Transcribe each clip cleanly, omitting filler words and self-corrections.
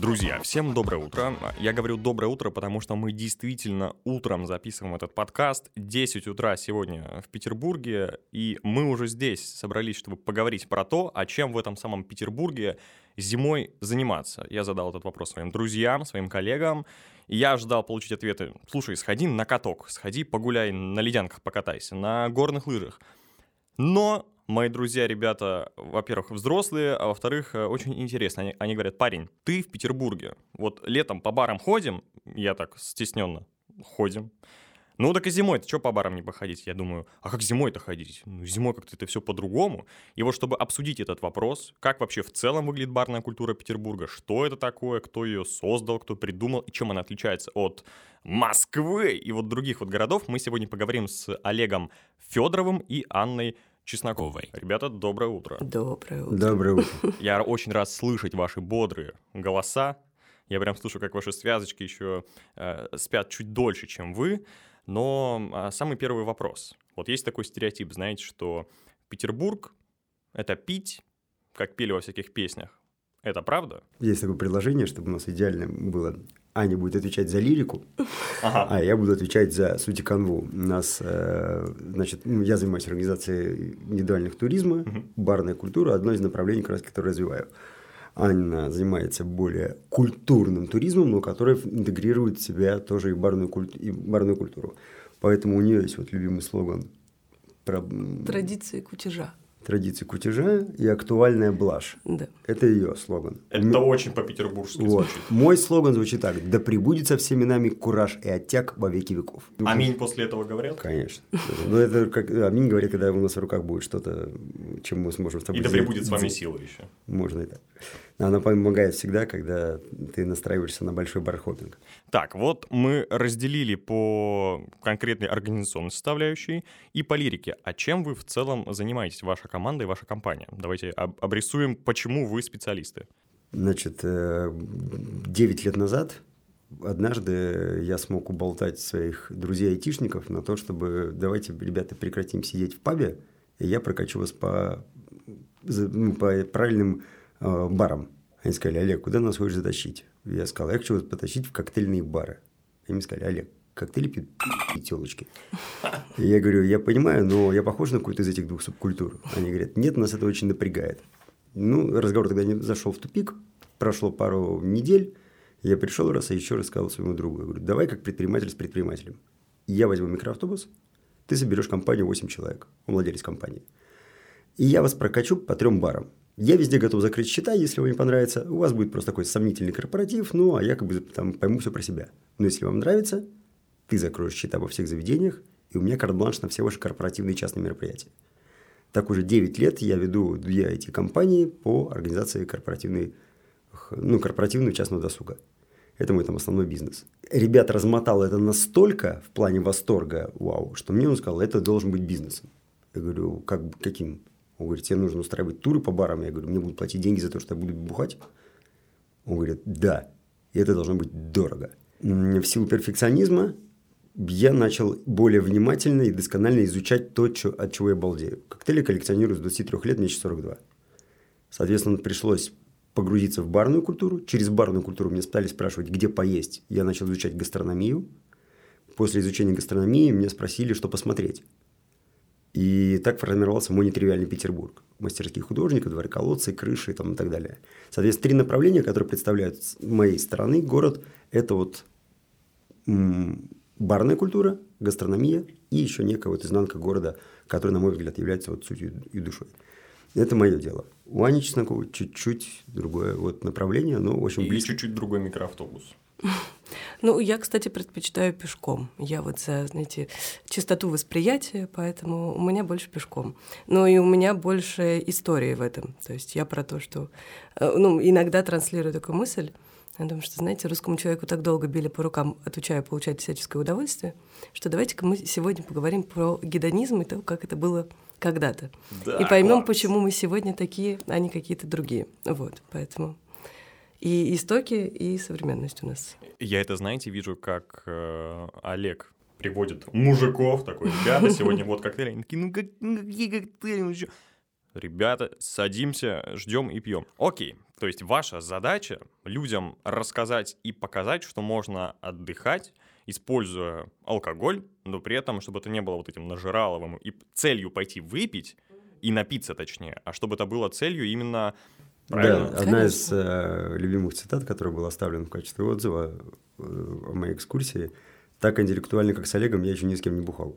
Друзья, всем доброе утро. Я говорю доброе утро, потому что мы действительно утром записываем этот подкаст. 10 утра сегодня в Петербурге, и мы уже здесь собрались, чтобы поговорить про то, о чем в этом самом Петербурге зимой заниматься. Я задал этот вопрос своим друзьям, своим коллегам, и я ожидал получить ответы. Слушай, сходи на каток, сходи погуляй, на ледянках покатайся, на горных лыжах. Но мои друзья, ребята, во-первых, взрослые, а во-вторых, очень интересно. Они говорят: парень, ты в Петербурге. Вот летом по барам ходим, я так стесненно, ходим. Ну так и зимой-то что по барам не походить? Я думаю, а как зимой-то ходить? Ну, зимой как-то это все по-другому. И вот чтобы обсудить этот вопрос, как вообще в целом выглядит барная культура Петербурга, что это такое, кто ее создал, кто придумал, и чем она отличается от Москвы и вот других вот городов, мы сегодня поговорим с Олегом Федоровым и Анной Чесноковой. Ребята, доброе утро. Доброе утро. Доброе утро. Я очень рад слышать ваши бодрые голоса. Я прям слышу, как ваши связочки еще спят чуть дольше, чем вы. Но самый первый вопрос. Вот есть такой стереотип, знаете, что Петербург — это пить, как пели во всяких песнях. Это правда? Есть такое предложение, чтобы у нас идеально было... Аня будет отвечать за лирику, а я буду отвечать за сути канву. У нас, значит, я занимаюсь организацией индивидуальных туризма, барная культура – одно из направлений, как раз, которое развиваю. Анна занимается более культурным туризмом, но который интегрирует в себя тоже и барную культуру. Поэтому у нее есть вот любимый слоган про... «Традиции кутежа». Традиции кутежа и актуальная блажь. Да. Это ее слоган. Это очень по-петербургски звучит. Мой слоган звучит так: да пребудет со всеми нами кураж и оттяг во веки веков. Аминь после этого говорят? Конечно. Но это как аминь говорит, когда у нас в руках будет что-то, чем мы сможем с тобой. И да пребудет с вами сила еще. Можно и так. Она помогает всегда, когда ты настраиваешься на большой бархопинг. Так, вот мы разделили по конкретной организационной составляющей и по лирике. А чем вы в целом занимаетесь, ваша команда и ваша компания? Давайте обрисуем, почему вы специалисты. Значит, 9 лет назад однажды я смог уболтать своих друзей-айтишников на то, чтобы давайте, ребята, прекратим сидеть в пабе, и я прокачу вас по правильным барам. Они сказали: Олег, куда нас хочешь затащить? Я сказал: я хочу вас потащить в коктейльные бары. Они сказали: Олег, коктейли пьют телочки. Я говорю: я понимаю, но я похож на какую-то из этих двух субкультур. Они говорят: нет, нас это очень напрягает. Ну, разговор тогда не зашел в тупик. Прошло пару недель. Я пришел раз, а еще раз сказал своему другу. Я говорю: давай как предприниматель с предпринимателем. Я возьму микроавтобус, ты соберешь компанию 8 человек, владелец компании. И я вас прокачу по 3 барам. Я везде готов закрыть счета, если вам не понравится. У вас будет просто такой сомнительный корпоратив, ну, а я как бы там пойму все про себя. Но если вам нравится, ты закроешь счета во всех заведениях, и у меня карт-бланш на все ваши корпоративные частные мероприятия. Так уже 9 лет я веду две эти компании по организации корпоративного частного досуга. Это мой там основной бизнес. Ребят размотало это настолько в плане восторга, вау, что мне он сказал: это должен быть бизнесом. Я говорю: каким? Он говорит: тебе нужно устраивать туры по барам. Я говорю: мне будут платить деньги за то, что я буду бухать? Он говорит: да, и это должно быть дорого. В силу перфекционизма я начал более внимательно и досконально изучать то, от чего я балдею. Коктейли коллекционирую с 23 лет, мне сейчас 42. Соответственно, пришлось погрузиться в барную культуру. Через барную культуру меня стали спрашивать, где поесть. Я начал изучать гастрономию. После изучения гастрономии меня спросили, что посмотреть. И так формировался мой нетривиальный Петербург. Мастерские художники, дворы, колодцы, крыши там, и так далее. Соответственно, 3 направления, которые представляют с моей стороны город, это вот барная культура, гастрономия и еще некая вот изнанка города, которая, на мой взгляд, является вот сутью и душой. Это мое дело. У Ани Чесноковой чуть-чуть другое вот направление, но очень близко. И чуть-чуть другой микроавтобус. Ну, я, кстати, предпочитаю пешком. Я вот за, знаете, чистоту восприятия, поэтому у меня больше пешком. Но и у меня больше истории в этом. То есть я про то, что... Ну, иногда транслирую такую мысль о том, что, знаете, русскому человеку так долго били по рукам, отучая получать всяческое удовольствие, что давайте-ка мы сегодня поговорим про гедонизм и то, как это было когда-то. Да, и поймем, почему мы сегодня такие, а не какие-то другие. Вот, поэтому... И истоки, и современность у нас. Я это, знаете, вижу, как Олег приводит мужиков, такой: ребята, сегодня вот коктейли. Они такие: ну какие коктейли? Ребята, садимся, ждем и пьем. Окей, то есть ваша задача людям рассказать и показать, что можно отдыхать, используя алкоголь, но при этом, чтобы это не было вот этим нажираловым и целью пойти выпить и напиться, точнее, а чтобы это было целью именно... Правильно? Да, одна из любимых цитат, которая была оставлена в качестве отзыва о моей экскурсии: «Так интеллектуально, как с Олегом, я еще ни с кем не бухал».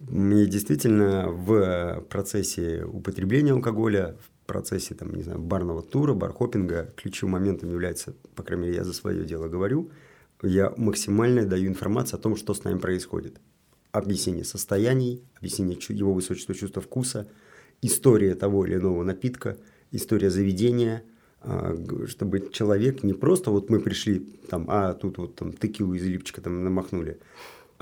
Мне действительно в процессе употребления алкоголя, в процессе там, не знаю, барного тура, бархопинга ключевым моментом является, по крайней мере, я за свое дело говорю, я максимально даю информацию о том, что с нами происходит. Объяснение состояний, объяснение его высочества чувства вкуса, история того или иного напитка, история заведения, чтобы человек не просто вот мы пришли, там, а тут вот там текилу из липчика там намахнули,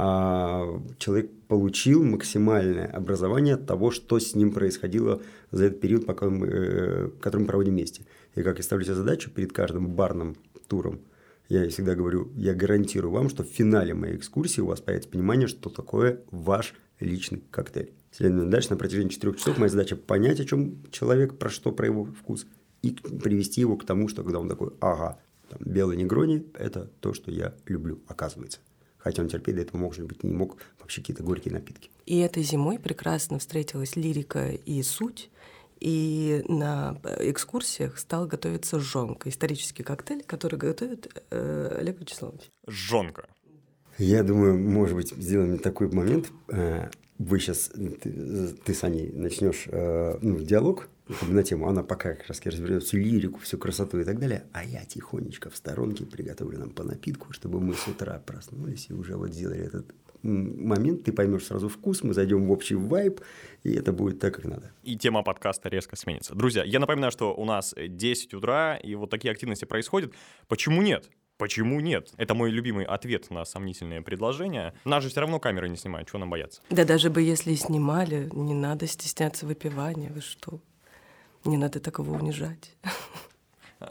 а человек получил максимальное образование от того, что с ним происходило за этот период, пока мы, который мы проводим вместе. И как я ставлю себе задачу перед каждым барным туром, я всегда говорю, я гарантирую вам, что в финале моей экскурсии у вас появится понимание, что такое ваш личный коктейль. Следовательно, дальше на протяжении 4 часов моя задача понять, о чем человек, про что, про его вкус, и привести его к тому, что когда он такой, ага, там, белый негрони – это то, что я люблю, оказывается. Хотя он терпеть до этого, может быть, не мог вообще какие-то горькие напитки. И этой зимой прекрасно встретилась лирика и суть. И на экскурсиях стал готовиться жжёнка, исторический коктейль, который готовит Олег Вячеславович. Жжёнка. Я думаю, может быть, сделаем такой момент. Вы сейчас, ты с Аней, начнёшь диалог на тему. Она пока как раз разберёт всю лирику, всю красоту и так далее. А я тихонечко в сторонке приготовлю нам по напитку, чтобы мы с утра проснулись и уже вот сделали этот... момент, ты поймешь сразу вкус, мы зайдем в общий вайб, и это будет так, как надо. И тема подкаста резко сменится. Друзья, я напоминаю, что у нас 10 утра, и вот такие активности происходят. Почему нет? Почему нет? Это мой любимый ответ на сомнительные предложения. Нас же все равно камеры не снимают, чего нам бояться? Да даже бы если и снимали, не надо стесняться выпивания, вы что? Не надо такого унижать.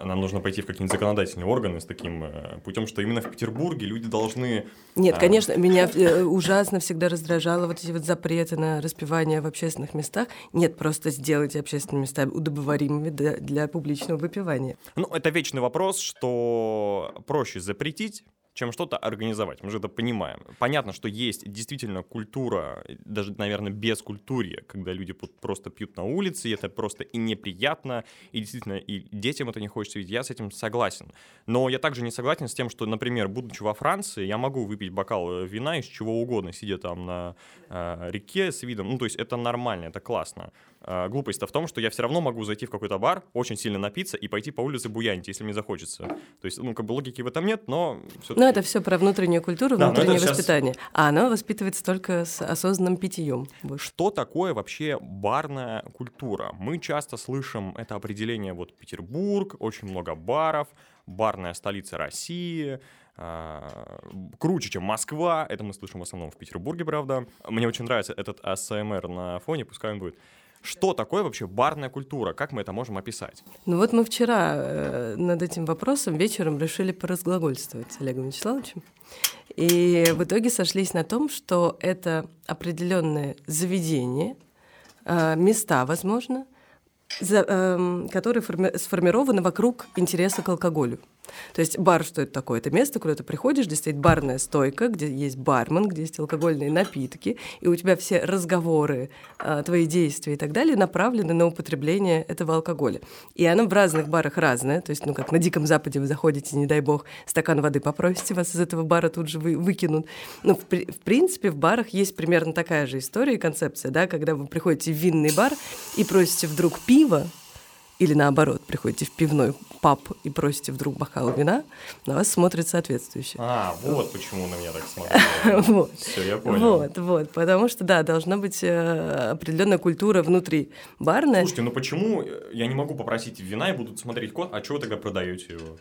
Нам нужно пойти в какие-нибудь законодательные органы с таким путем, что именно в Петербурге люди должны... Нет, конечно, меня ужасно всегда раздражало вот эти вот запреты на распивание в общественных местах. Нет, просто сделайте общественные места удобоваримыми для публичного выпивания. Ну, это вечный вопрос, что проще запретить, чем что-то организовать. Мы же это понимаем. Понятно, что есть действительно культура, даже, наверное, бескультурье, когда люди просто пьют на улице, и это просто и неприятно, и действительно и детям это не хочется видеть. Я с этим согласен. Но я также не согласен с тем, что, например, будучи во Франции, я могу выпить бокал вина из чего угодно, сидя там на реке с видом. Ну, то есть это нормально, это классно. Глупость-то в том, что я все равно могу зайти в какой-то бар, очень сильно напиться и пойти по улице буянить, если мне захочется. То есть, ну, как бы логики в этом нет, но... все-таки... Но это все про внутреннюю культуру, да, внутреннее воспитание. Сейчас... А оно воспитывается только с осознанным питьем. Что такое вообще барная культура? Мы часто слышим это определение, вот Петербург, очень много баров, барная столица России, круче, чем Москва. Это мы слышим в основном в Петербурге, правда. Мне очень нравится этот АСМР на фоне, пускай он будет. Что такое вообще барная культура? Как мы это можем описать? Ну вот мы вчера над этим вопросом вечером решили поразглагольствовать с Олегом Вячеславовичем. И в итоге сошлись на том, что это определенные заведения, места, возможно, которые сформированы вокруг интереса к алкоголю. То есть бар, что это такое? Это место, куда ты приходишь, где стоит барная стойка, где есть бармен, где есть алкогольные напитки, и у тебя все разговоры, твои действия и так далее направлены на употребление этого алкоголя. И оно в разных барах разное, то есть, ну, как на Диком Западе вы заходите, не дай бог, стакан воды попросите, вас из этого бара тут же выкинут. Ну, в принципе, в барах есть примерно такая же история и концепция, да, когда вы приходите в винный бар и просите вдруг пива, или наоборот, приходите в пивной паб и просите вдруг бокал вина, на вас смотрят соответствующие. А, вот почему на меня так смотрят. Все, я понял. Вот, потому что, да, должна быть определенная культура внутри барная. Слушайте, ну почему я не могу попросить вина и будут смотреть код, а чего вы тогда продаете его?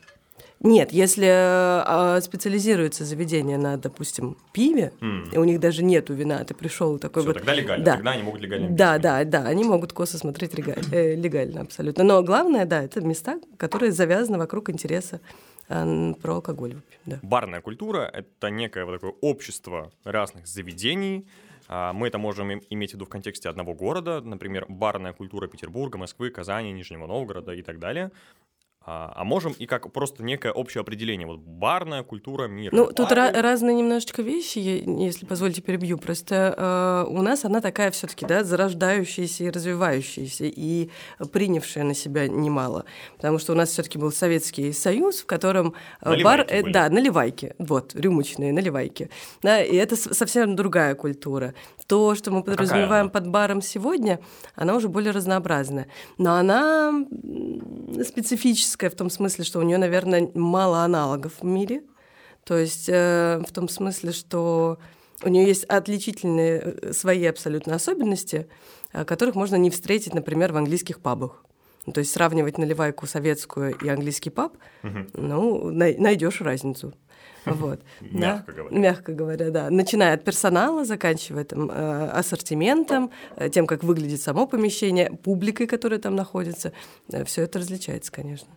Нет, если специализируется заведение на, допустим, пиве, и у них даже нету вина, ты пришел такой... Всё, вот... тогда легально, да. Тогда они могут легально пить. Да, они могут косо смотреть легально абсолютно. Но главное, да, это места, которые завязаны вокруг интереса про алкоголь. Да. Барная культура — это некое вот такое общество разных заведений, Мы это можем иметь в виду в контексте одного города, например, барная культура Петербурга, Москвы, Казани, Нижнего Новгорода и так далее. А можем и как просто некое общее определение. Вот барная культура мира. Ну, тут разные немножечко вещи, если позволите, перебью. Просто у нас она такая все-таки, да, зарождающаяся и развивающаяся, и принявшая на себя немало. Потому что у нас все-таки был Советский Союз, в котором наливайки. Вот, рюмочные наливайки. Да, и это совсем другая культура. То, что мы подразумеваем под баром сегодня, она уже более разнообразная. Но она специфическая, в том смысле, что у нее, наверное, мало аналогов в мире. То есть в том смысле, что у нее есть отличительные свои абсолютно особенности, которых можно не встретить, например, в английских пабах. То есть сравнивать наливайку советскую и английский паб, ну, найдешь разницу. Вот. Мягко говоря. Мягко говоря, да. Начиная от персонала, заканчивая там, ассортиментом, тем, как выглядит само помещение, публикой, которая там находится. Все это различается, конечно.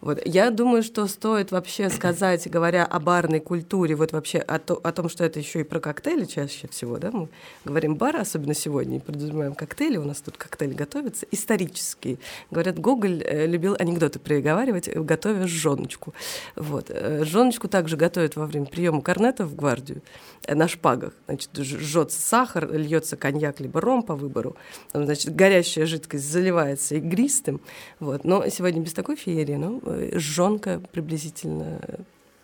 Вот. Я думаю, что стоит вообще сказать, говоря о барной культуре, вот вообще о том, что это еще и про коктейли чаще всего, да, мы говорим бар, особенно сегодня, и подразумеваем коктейли, у нас тут коктейли готовятся, исторические. Говорят, Гоголь любил анекдоты приговаривать, готовя жжёночку. Вот. Жжёночку также готовят во время приема корнета в гвардию на шпагах. Значит, жжётся сахар, льется коньяк либо ром по выбору, значит, горящая жидкость заливается игристым. Вот. Но сегодня без такой феерии. Ну, жжёнка приблизительно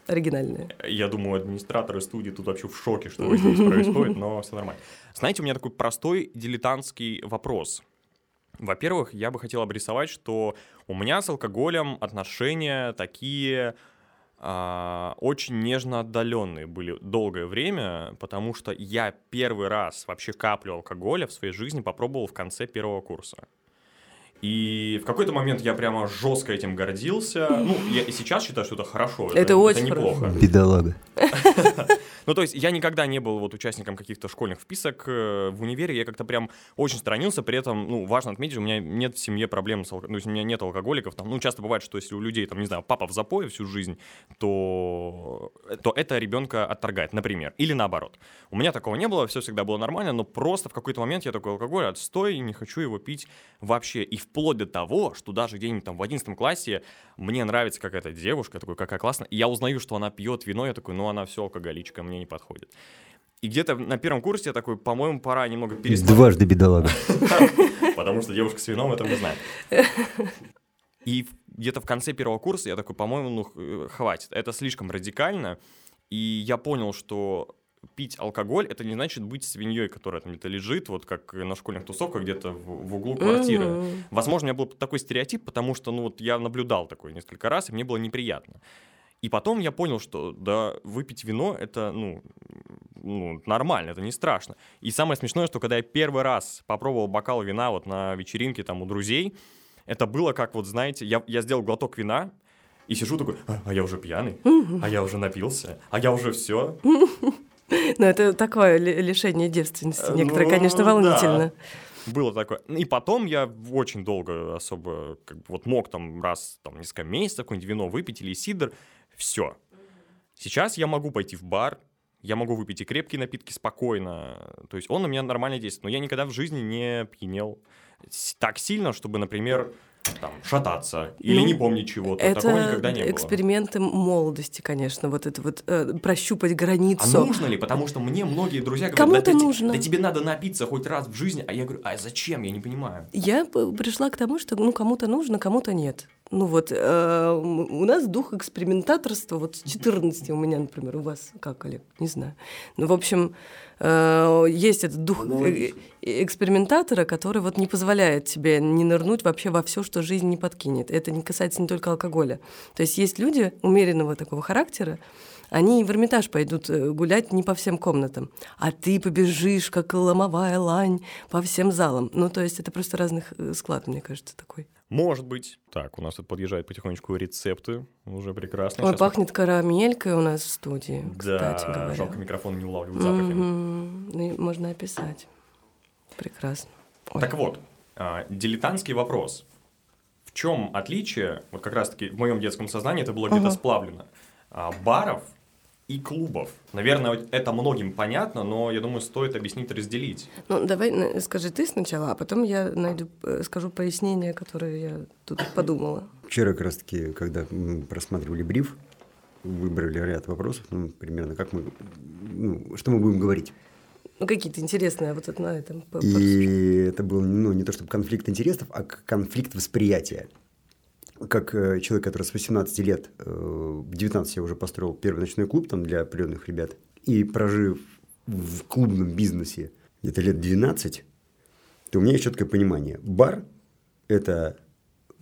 оригинальная. Я думаю, администраторы студии тут вообще в шоке, что здесь происходит, но все нормально. Знаете, у меня такой простой дилетантский вопрос. Во-первых, я бы хотел обрисовать, что у меня с алкоголем отношения такие очень нежно отдаленные были долгое время, потому что я первый раз вообще каплю алкоголя в своей жизни попробовал в конце первого курса. И в какой-то момент я прямо жестко этим гордился. Ну, я и сейчас считаю, что это хорошо. Это очень неплохо. Бедолага. Ну, то есть я никогда не был вот участником каких-то школьных вписок в универе. Я как-то прям очень сторонился. При этом, ну, важно отметить, у меня нет в семье проблем с алкоголем. У меня нет алкоголиков. Там, ну, часто бывает, что если у людей, там, не знаю, папа в запое всю жизнь, то это ребенка отторгает, например. Или наоборот. У меня такого не было, все всегда было нормально. Но просто в какой-то момент я такой: алкоголь отстой, не хочу его пить вообще. И вплоть до того, что даже где-нибудь там в 11 классе мне нравится какая-то девушка, такой, какая классная, и я узнаю, что она пьет вино, я такой, ну она все алкоголичка, мне не подходит. И где-то на первом курсе я такой, по-моему, пора немного перестать. Дважды бедолага. Потому что девушка с вином, это мы знаем. И где-то в конце первого курса я такой, по-моему, ну хватит, это слишком радикально, и я понял, что... Пить алкоголь — это не значит быть свиньей, которая там где-то лежит, вот как на школьных тусовках где-то в углу квартиры. Возможно, у меня был такой стереотип, потому что ну, вот я наблюдал такое несколько раз, и мне было неприятно. И потом я понял, что да, выпить вино — это ну, нормально, это не страшно. И самое смешное, что когда я первый раз попробовал бокал вина вот на вечеринке там у друзей, это было как, вот знаете, я сделал глоток вина, и сижу такой, а я уже пьяный, а я уже напился, а я уже все... Ну, это такое лишение девственности. Некоторые, конечно, волнительно. Да. Было такое. И потом я очень долго особо как бы, вот мог там раз там, несколько месяцев какое-нибудь вино выпить или сидр. Все. Сейчас я могу пойти в бар, я могу выпить и крепкие напитки спокойно. То есть он на меня нормально действует. Но я никогда в жизни не пьянел так сильно, чтобы, например... Там, шататься или не помнить чего-то. Это такого никогда не было. Эксперименты молодости, конечно. Вот это вот прощупать границу. А нужно ли? Потому что мне многие друзья говорят, кому-то да, нужно. Да тебе надо напиться хоть раз в жизни. А я говорю, а зачем? Я не понимаю. Я пришла к тому, что ну, кому-то нужно, кому-то нет. Ну вот, у нас дух экспериментаторства, вот с 14 у меня, например, у вас как, Олег? Не знаю. Ну, в общем, есть этот дух экспериментатора, который вот не позволяет тебе не нырнуть вообще во все, что жизнь не подкинет. Это не касается не только алкоголя. То есть есть люди умеренного такого характера, они в Эрмитаж пойдут гулять не по всем комнатам, а ты побежишь, как ломовая лань, по всем залам. Ну, то есть это просто разных склад, мне кажется, такой. Может быть. Так, у нас тут подъезжают потихонечку рецепты, уже прекрасно. Ой, сейчас пахнет карамелькой у нас в студии, кстати говоря. Да, жалко, микрофон не улавливает запахи. Можно описать. Прекрасно. Ой. Так вот, дилетантский вопрос. В чем отличие, вот как раз-таки в моем детском сознании это было где-то сплавлено, баров и клубов. Наверное, это многим понятно, но, я думаю, стоит объяснить, разделить. Ну, давай скажи ты сначала, а потом я скажу пояснение, которое я тут подумала. Вчера, как раз таки, когда мы просматривали бриф, выбрали ряд вопросов, примерно, как мы, что мы будем говорить. Какие-то интересные вот это на этом. И это был, не то чтобы конфликт интересов, а конфликт восприятия. Как человек, который с 18 лет, в 19 я уже построил первый ночной клуб там для определенных ребят, и прожив в клубном бизнесе где-то лет 12, то у меня есть четкое понимание. Бар – это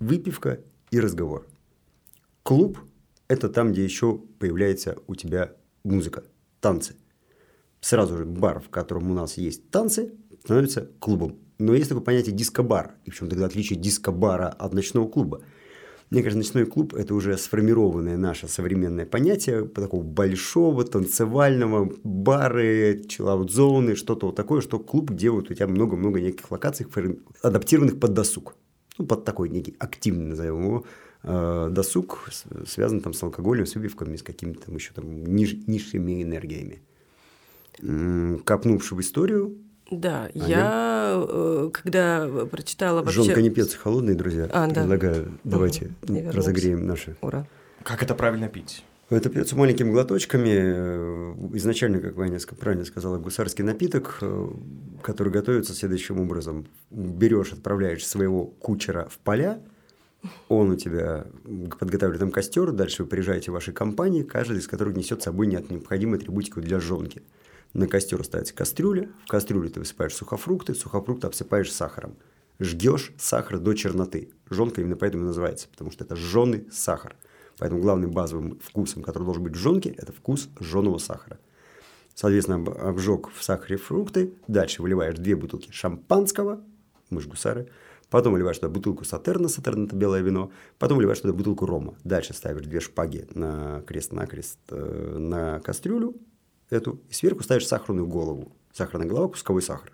выпивка и разговор. Клуб – это там, где еще появляется у тебя музыка, танцы. Сразу же бар, в котором у нас есть танцы, становится клубом. Но есть такое понятие диско-бар. И в чем тогда отличие диско-бара от ночного клуба? Мне кажется, ночной клуб – это уже сформированное наше современное понятие такого большого танцевального бары, чиллаут-зоны, что-то вот такое, что клуб, где вот у тебя много-много неких локаций, адаптированных под досуг. Под такой некий активный, назовем его, досуг, связан там с алкоголем, с выпивками, с какими-то там еще там низшими энергиями. Копнувши в историю. Да, я когда прочитала вообще... Жонка не пьется холодный, друзья. Предлагаю, давайте разогреем наши. Ура. Как это правильно пить? Это пьется маленькими глоточками. Изначально, как Ваня правильно сказала, гусарский напиток, который готовится следующим образом. Берешь, отправляешь своего кучера в поля, он у тебя подготавливает там костер, дальше вы приезжаете в ваши компании, каждый из которых несет с собой необходимую атрибутику для жонки. На костер ставится кастрюля, в кастрюле ты высыпаешь сухофрукты, сухофрукты обсыпаешь сахаром. Жгешь сахар до черноты. Жжёнка именно поэтому и называется, потому что это жжёный сахар. Поэтому главным базовым вкусом, который должен быть в жжёнке, это вкус жжёного сахара. Соответственно, обжег в сахаре фрукты, дальше выливаешь 2 бутылки шампанского, мы ж гусары, потом выливаешь туда бутылку сатерна, сатерн – это белое вино, потом выливаешь туда бутылку рома, дальше ставишь 2 шпаги накрест-накрест на кастрюлю, эту, и сверху ставишь сахарную голову. Сахарная голова, кусковой сахар.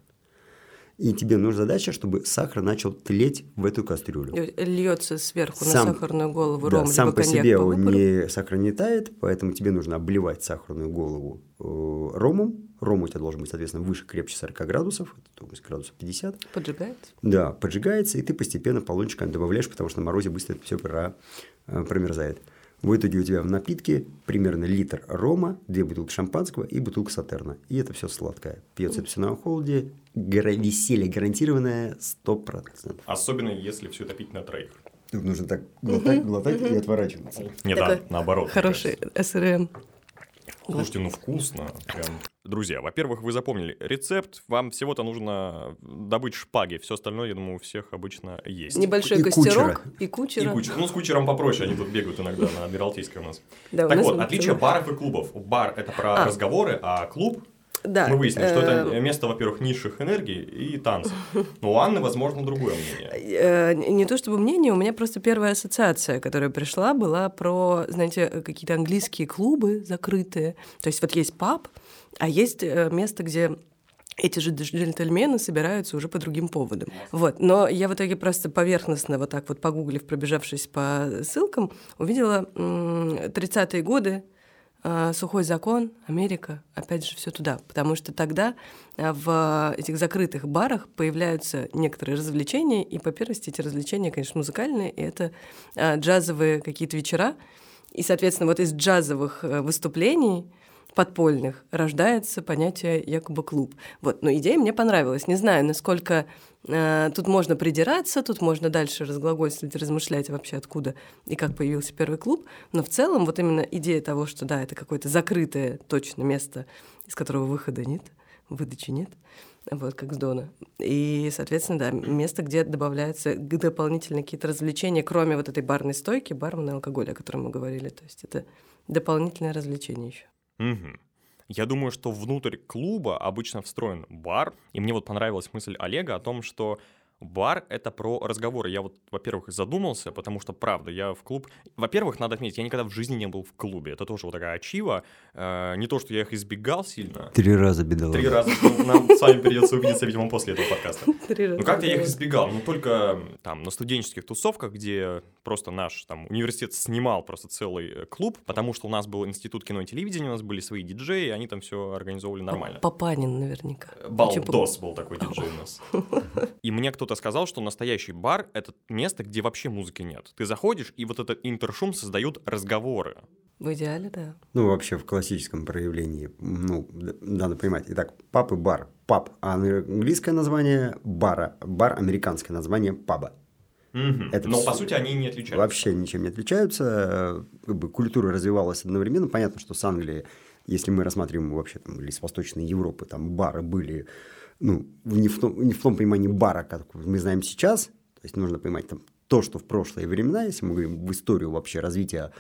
И тебе нужна задача, чтобы сахар начал тлеть в эту кастрюлю. Льется сверху на сахарную голову ром, да, сам по себе сахар не тает, поэтому тебе нужно обливать сахарную голову ромом. Ром у тебя должен быть, соответственно, выше, крепче 40 градусов, то есть градусов 50. Поджигается? Да, поджигается, и ты постепенно полончиками добавляешь, потому что на морозе быстро это все промерзает. В итоге у тебя в напитке примерно литр рома, 2 бутылки шампанского и бутылка сатерна. И это все сладкое. Пьется все на холоде. Веселье гарантированное 100%. Особенно, если все это пить на троих. Тут нужно так глотать и отворачиваться. Нет, да, наоборот. Хороший СРМ. Слушайте, вкусно. Прям. Друзья, во-первых, вы запомнили рецепт. Вам всего-то нужно добыть шпаги. Все остальное, я думаю, у всех обычно есть. Небольшой костерок и кучера. С кучером попроще. Они тут бегают иногда на Адмиралтейской у нас. Так вот, отличие баров и клубов. Бар – это про разговоры, а клуб… Да, мы выяснили, что это место, во-первых, низших энергий и танцев. Но у Анны, возможно, другое мнение. Не то чтобы мнение, у меня просто первая ассоциация, которая пришла, была про, знаете, какие-то английские клубы закрытые. То есть вот есть паб, а есть место, где... Эти же джентльмены собираются уже по другим поводам. Вот. Но я в итоге просто поверхностно, вот так вот погуглив, пробежавшись по ссылкам, увидела 30-е годы, сухой закон, Америка, опять же, все туда. Потому что тогда в этих закрытых барах появляются некоторые развлечения, и, по первости, эти развлечения, конечно, музыкальные, и это джазовые какие-то вечера. И, соответственно, вот из джазовых выступлений подпольных рождается понятие якобы клуб. Вот. Но идея мне понравилась. Не знаю, насколько тут можно придираться, тут можно дальше разглагольствовать, размышлять вообще откуда и как появился первый клуб. Но в целом вот именно идея того, что да, это какое-то закрытое точно место, из которого выхода нет, выдачи нет, вот как с Дона. И, соответственно, да, место, где добавляются дополнительные какие-то развлечения, кроме вот этой барной стойки, бармена и алкоголя, о котором мы говорили. То есть это дополнительное развлечение еще. Угу. Я думаю, что внутрь клуба обычно встроен бар, и мне вот понравилась мысль Олега о том, что Бар — это про разговоры. Я вот, во-первых, задумался, потому что, правда, я в клуб... Во-первых, надо отметить, я никогда в жизни не был в клубе. Это тоже вот такая ачива. Не то, что я их избегал сильно. Три раза. Нам с вами придется увидеться, видимо, после этого подкаста. Ну, как-то я их избегал. Ну, только там на студенческих тусовках, где просто наш там университет снимал просто целый клуб, потому что у нас был институт кино и телевидения, у нас были свои диджеи, они там все организовывали нормально. Папанин наверняка. Балдос был такой диджей у нас. И мне кто-то сказал, что настоящий бар — это место, где вообще музыки нет. Ты заходишь, и вот этот интершум создают разговоры. В идеале, да. Ну, вообще в классическом проявлении, ну, надо понимать. Итак, паб и бар. Паб — английское название бара. Бар — американское название паба. Угу. Но, по сути, они не отличаются. Вообще ничем не отличаются. Как бы культура развивалась одновременно. Понятно, что с Англии, если мы рассматриваем вообще, там, или с Восточной Европы, там бары были... Ну, не в том понимании бара, как мы знаем сейчас. То есть нужно понимать там, то, что в прошлые времена, если мы говорим в историю вообще развития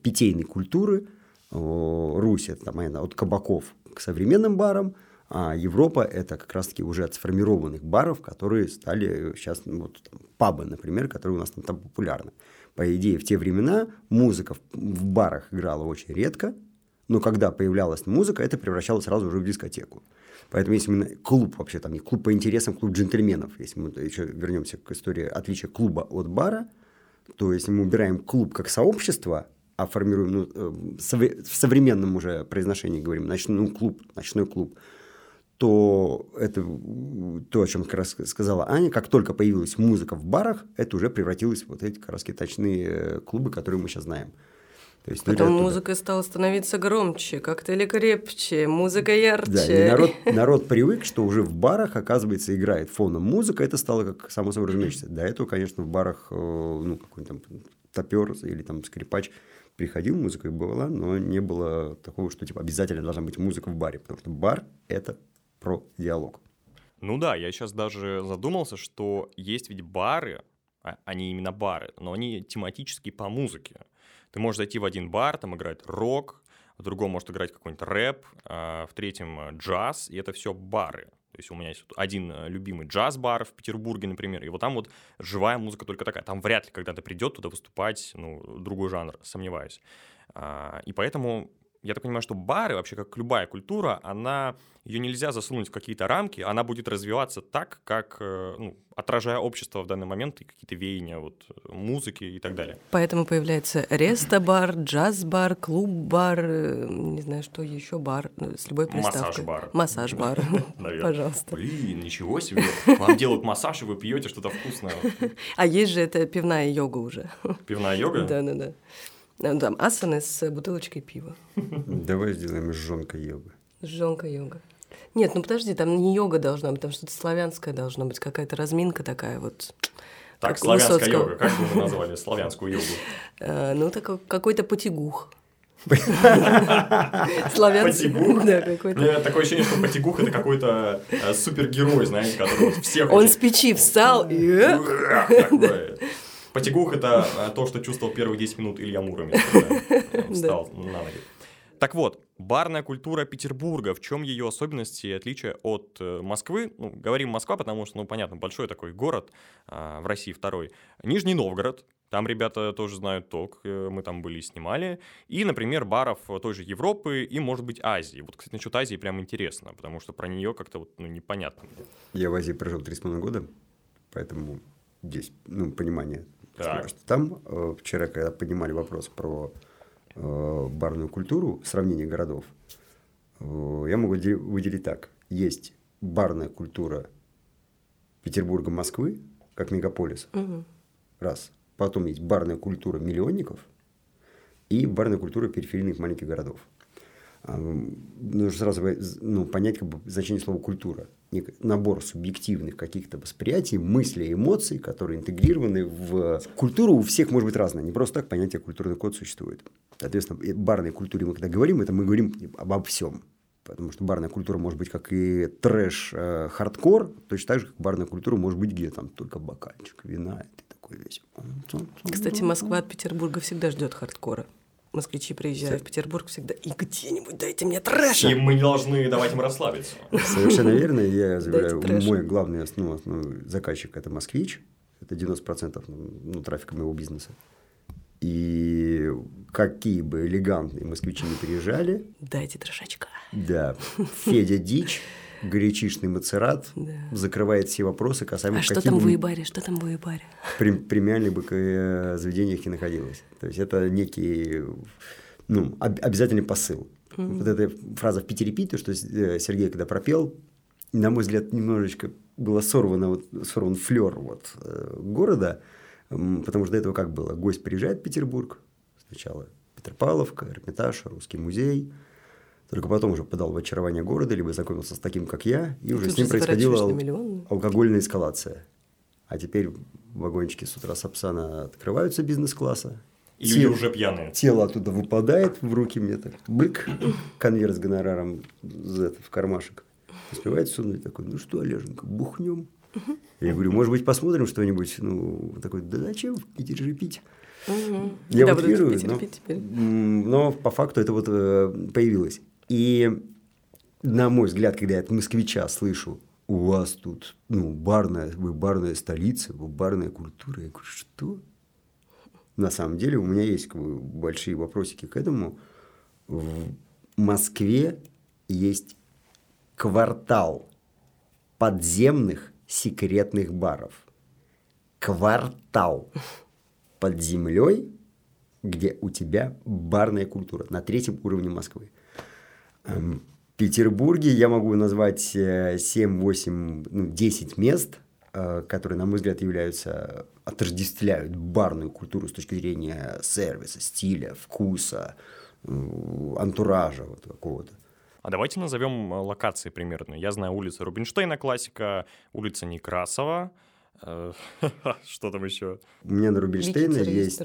питейной культуры, Русь – это, наверное, от кабаков к современным барам, а Европа – это как раз-таки уже от сформированных баров, которые стали сейчас, вот, там, пабы, например, которые у нас там популярны. По идее, в те времена музыка в барах играла очень редко, но когда появлялась музыка, это превращалось сразу же в дискотеку. Поэтому если мы клуб вообще, там, клуб по интересам, клуб джентльменов, если мы еще вернемся к истории отличия клуба от бара, то если мы убираем клуб как сообщество, а формируем, ну, в современном уже произношении говорим, ночной клуб, то это то, о чем как раз сказала Аня, как только появилась музыка в барах, это уже превратилось в вот эти как раз ночные клубы, которые мы сейчас знаем. Потом музыка стала становиться громче, коктейли крепче, музыка ярче. Да, и народ привык, что уже в барах, оказывается, играет фоном музыка. Это стало как само собой разумеется. До этого, конечно, в барах ну, какой-нибудь там топер или там скрипач приходил, музыка была, но не было такого, что типа обязательно должна быть музыка в баре, потому что бар – это про диалог. Ну да, я сейчас даже задумался, что есть ведь бары, они именно бары, но они тематические по музыке. Ты можешь зайти в один бар, там играет рок, в другом может играть какой-нибудь рэп, в третьем джаз, и это все бары. То есть у меня есть один любимый джаз-бар в Петербурге, например, и вот там вот живая музыка только такая. Там вряд ли когда-то придет туда выступать, ну, другой жанр, сомневаюсь. И поэтому я так понимаю, что бары, вообще как любая культура, ее нельзя засунуть в какие-то рамки, она будет развиваться так, как, ну, отражая общество в данный момент и какие-то веяния вот, музыки и так далее. Поэтому появляется рестобар, джаз-бар, клуб-бар, не знаю, что еще, бар с любой приставкой. Массаж-бар. Массаж-бар, пожалуйста. Блин, ничего себе, вам делают массаж, и вы пьете что-то вкусное. А есть же это пивная йога уже. Пивная йога? Да. Там асаны с бутылочкой пива. Давай сделаем жжёнка-йога. Жжёнка-йога. Нет, ну подожди, там не йога должна быть, там что-то славянское должно быть, какая-то разминка такая вот. Так, славянская Высоцкого. Йога, как вы назвали славянскую йогу? Ну, так какой-то потягух. Славянский. Потягух? Да, какой-то. Мне такое ощущение, что потягух – это какой-то супергерой, знаете, который всех... Он с печи встал и... Такое... Потягух – это то, что чувствовал первые 10 минут Илья Муромец, когда он встал на ноги. Так вот, барная культура Петербурга, в чем ее особенности и отличия от Москвы? Ну, говорим Москва, потому что, ну, понятно, большой такой город, в России второй. Нижний Новгород, там ребята тоже знают толк, мы там были и снимали. И, например, баров той же Европы и, может быть, Азии. Вот, кстати, насчет Азии прям интересно, потому что про нее как-то вот, ну, непонятно. Я в Азии прожил 3,5 года, поэтому здесь, ну, понимание... Так. Там вчера, когда поднимали вопрос про барную культуру, сравнение городов, я могу выделить так. Есть барная культура Петербурга, Москвы, как мегаполис, угу. Раз. Потом есть барная культура миллионников и барная культура периферийных маленьких городов. Нужно сразу понять как бы, значение слова «культура». Набор субъективных каких-то восприятий, мыслей, эмоций, которые интегрированы в культуру, у всех может быть разное. Не просто так понятие «культурный код» существует. Соответственно, в барной культуре мы когда говорим, это мы говорим обо всем. Потому что барная культура может быть как и трэш, хардкор, точно так же, как барная культура может быть где там только бокальчик вина, и ты такой весь... Кстати, Москва от Петербурга всегда ждет хардкора. москвичи приезжают в Петербург всегда, и где-нибудь дайте мне трэша. И мы не должны давать им расслабиться. Совершенно верно. Я заявляю, мой главный заказчик – это москвич. Это 90% трафика моего бизнеса. И какие бы элегантные москвичи не приезжали... Дайте трешачка. Да. Федя Дич, горячишный Мацерат, закрывает все вопросы касаемо... А что там в Уебаре? Что там в Уебаре? Премиальных бы заведениях не находилось. То есть, это некий обязательный посыл. Mm-hmm. Вот эта фраза в Питере пить, то, что Сергей когда пропел, на мой взгляд, немножечко был сорван флёр города... Потому что до этого как было? Гость приезжает в Петербург, сначала Петропавловка, Эрмитаж, Русский музей, только потом уже подал в очарование города, либо знакомился с таким, как я, и уже с ним происходила алкогольная эскалация. А теперь вагончики с утра Сапсана открываются бизнес-класса. И люди уже пьяные. Тело оттуда выпадает в руки мне так, бык, конверт с гонораром в кармашек. Успевает сунуть такой, Олеженька, бухнем. Я говорю, может быть, посмотрим что-нибудь, такой, зачем в Питере же пить? Угу. Я утрирую, но по факту это появилось. И, на мой взгляд, когда я от москвича слышу, у вас тут, вы барная столица, вы барная культура, я говорю, что? На самом деле, у меня есть большие вопросики к этому. В Москве есть квартал подземных секретных баров. Квартал под землей, где у тебя барная культура на третьем уровне Москвы. В Петербурге я могу назвать 7, 8, 10 мест, которые, на мой взгляд, отождествляют барную культуру с точки зрения сервиса, стиля, вкуса, антуража какого-то. А давайте назовем локации примерно. Я знаю улица Рубинштейна, классика, улица Некрасова. Что там еще? У меня на Рубинштейна есть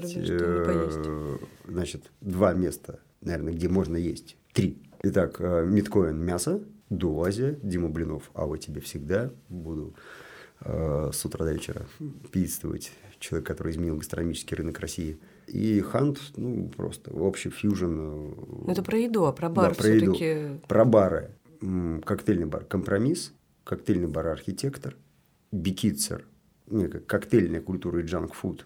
два места, наверное, где можно есть. 3. Итак, Миткоин мясо, Дуазия, Дима Блинов, а вот тебе всегда буду с утра до вечера пиздствовать. Человек, который изменил гастрономический рынок России. И Хант, просто общий фьюжн. Это про еду, а про бар все-таки... Про бары. Коктейльный бар «Компромисс», коктейльный бар «Архитектор», «Бикицер», некая коктейльная культура и джанк-фуд,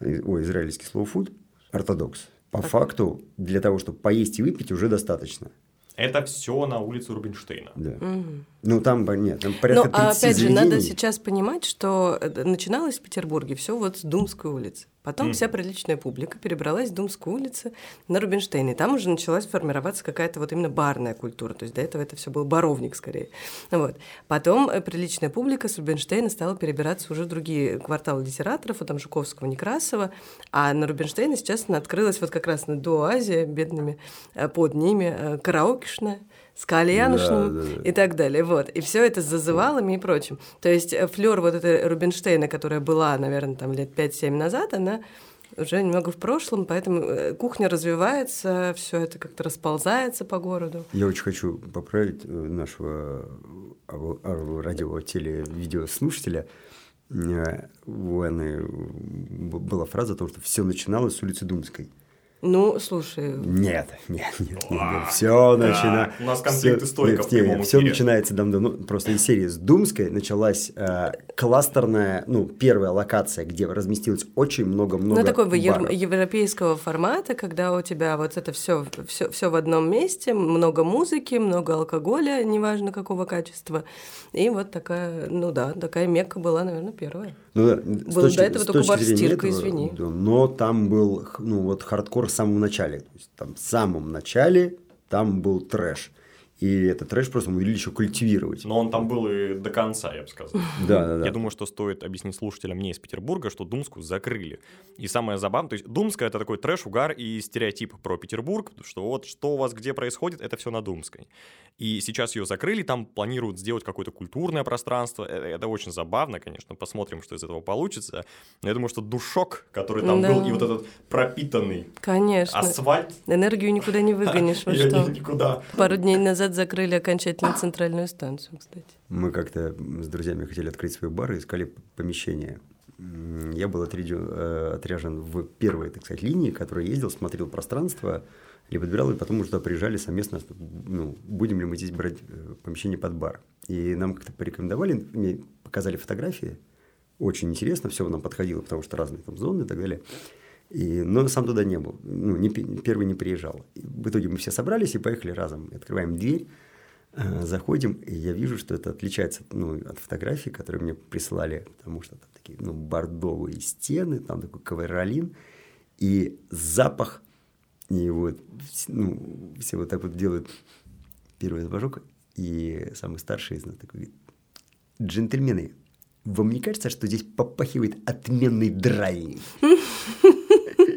израильский слово «фуд», «Ортодокс». По факту, для того, чтобы поесть и выпить, уже достаточно. Это все на улице Рубинштейна. Да. Угу. Там порядка 30 заведений. Опять же, надо сейчас понимать, что начиналось в Петербурге все с Думской улицы. Потом вся приличная публика перебралась с Думской улицы на Рубинштейн. И там уже началась формироваться какая-то именно барная культура. То есть, до этого это все был баровник скорее. Потом приличная публика с Рубинштейна стала перебираться уже в другие кварталы литераторов, там Жуковского, Некрасова. А на Рубинштейна сейчас она открылась как раз на Дуазия, бедными под ними, караоке, с кальянушным и так далее. И все это с зазывалами и прочим. То есть флёр этой Рубинштейна, которая была, наверное, лет 5-7 назад, она уже немного в прошлом, поэтому кухня развивается, все это как-то расползается по городу. Я очень хочу поправить нашего радио-телевидеослушателя. Была фраза о том, что все начиналось с улицы Думской. Слушай... Нет. Все начинается... У нас конфликт историков в прямом эфире. Все начинается давно. Просто из серии с Думской началась кластерная, первая локация, где разместилось очень много-много баров. Такого европейского формата, когда у тебя это все в одном месте, много музыки, много алкоголя, неважно какого качества. И такая мекка была, наверное, первая. До этого только бар-стирка, извини. Но там был, хардкор в самом начале. То есть, в самом начале там был трэш. И этот трэш просто мы могли еще культивировать. Но он там был и до конца, я бы сказал. Да. Я думаю, что стоит объяснить слушателям не из Петербурга, что Думскую закрыли. И самое забавное, то есть Думская – это такой трэш, угар и стереотип про Петербург, что что у вас где происходит, это все на Думской. И сейчас ее закрыли, там планируют сделать какое-то культурное пространство. Это очень забавно, конечно, посмотрим, что из этого получится. Но я думаю, что душок, который там был, и этот пропитанный асфальт. Энергию никуда не выгонишь, во что. Никуда. Пару дней назад закрыли окончательно центральную станцию, кстати. Мы как-то с друзьями хотели открыть свой бар и искали помещение. я был отряжен в первой, так сказать, линии, которая ездил, смотрел пространство и подбирал, и потом уже туда приезжали совместно, ну, будем ли мы здесь брать помещение под бар. И нам как-то порекомендовали, мне показали фотографии, очень интересно, все нам подходило, потому что разные там зоны и так далее. Но сам туда не был, ну, первый не приезжал. И в итоге мы все собрались и поехали разом. Открываем дверь, заходим, и я вижу, что это отличается, ну, от фотографий, которые мне прислали, потому что там такие, ну, бордовые стены, там такой ковролин, и запах, и вот, ну, все вот так вот делают первый запашок, и самый старший из нас такой говорит: джентльмены, вам не кажется, что здесь попахивает отменной драйвинг?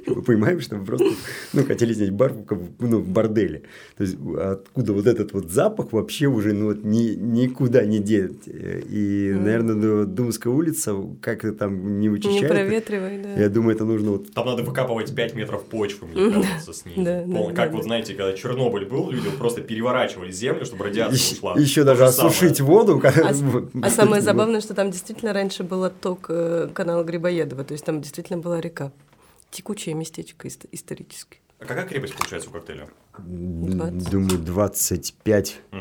Мы понимаем, что мы просто, ну, хотели снять бар, ну, в борделе. То есть, откуда вот этот вот запах вообще уже, ну, вот никуда не деть. И, наверное, Думская улица как-то там не вычищает. Не проветривай, да. Я думаю, это нужно вот... Там надо выкапывать 5 метров почвы, мне кажется, снизу. Да, как вот, знаете, когда Чернобыль был, люди просто переворачивали землю, чтобы радиация ушла. Еще даже осушить воду. А самое забавное, что там действительно раньше был отток канала Грибоедова. То есть, там действительно была река. Текучее местечко исторически. А какая крепость получается у коктейля? 20. Думаю, 25. Угу.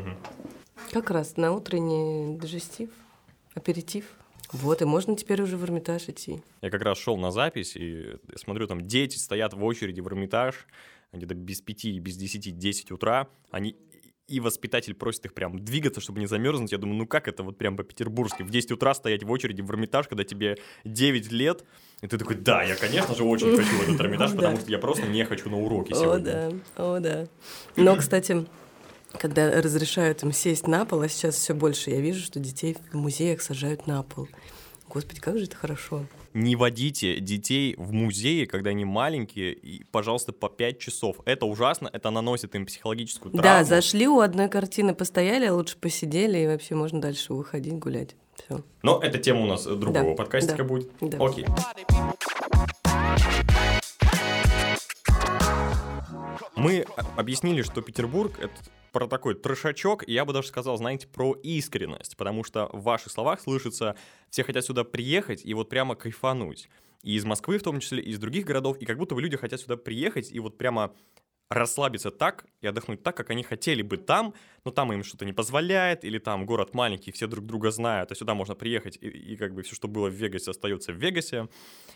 Как раз на утренний дежестив, аперитив. Вот, и можно теперь уже в Эрмитаж идти. Я как раз шел на запись и смотрю, там дети стоят в очереди в Эрмитаж, где-то без 5, без 10, 10 утра. Они... И воспитатель просит их прям двигаться, чтобы не замерзнуть. Я думаю, ну как это вот прям по-петербургски? В 10 утра стоять в очереди в Эрмитаж, когда тебе 9 лет. И ты такой: да, я, конечно же, очень хочу в этот Эрмитаж, потому что я просто не хочу на уроки сегодня. О, да, о, да. Но, кстати, когда разрешают им сесть на пол, а сейчас все больше, я вижу, что детей в музеях сажают на пол. Господи, как же это хорошо. Не водите детей в музеи, когда они маленькие, и, пожалуйста, по 5 часов. Это ужасно, это наносит им психологическую травму. Да, зашли у одной картины, постояли, лучше посидели, и вообще можно дальше выходить, гулять. Все. Но эта тема у нас другого подкастика будет. Да. Окей. Мы объяснили, что Петербург — это... про такой трешачок, и я бы даже сказал, знаете, про искренность, потому что в ваших словах слышится: все хотят сюда приехать и вот прямо кайфануть. И из Москвы, в том числе, и из других городов, и как будто бы люди хотят сюда приехать и вот прямо расслабиться так и отдохнуть так, как они хотели бы там, но там им что-то не позволяет, или там город маленький, все друг друга знают, а сюда можно приехать, и как бы все, что было в Вегасе, остается в Вегасе.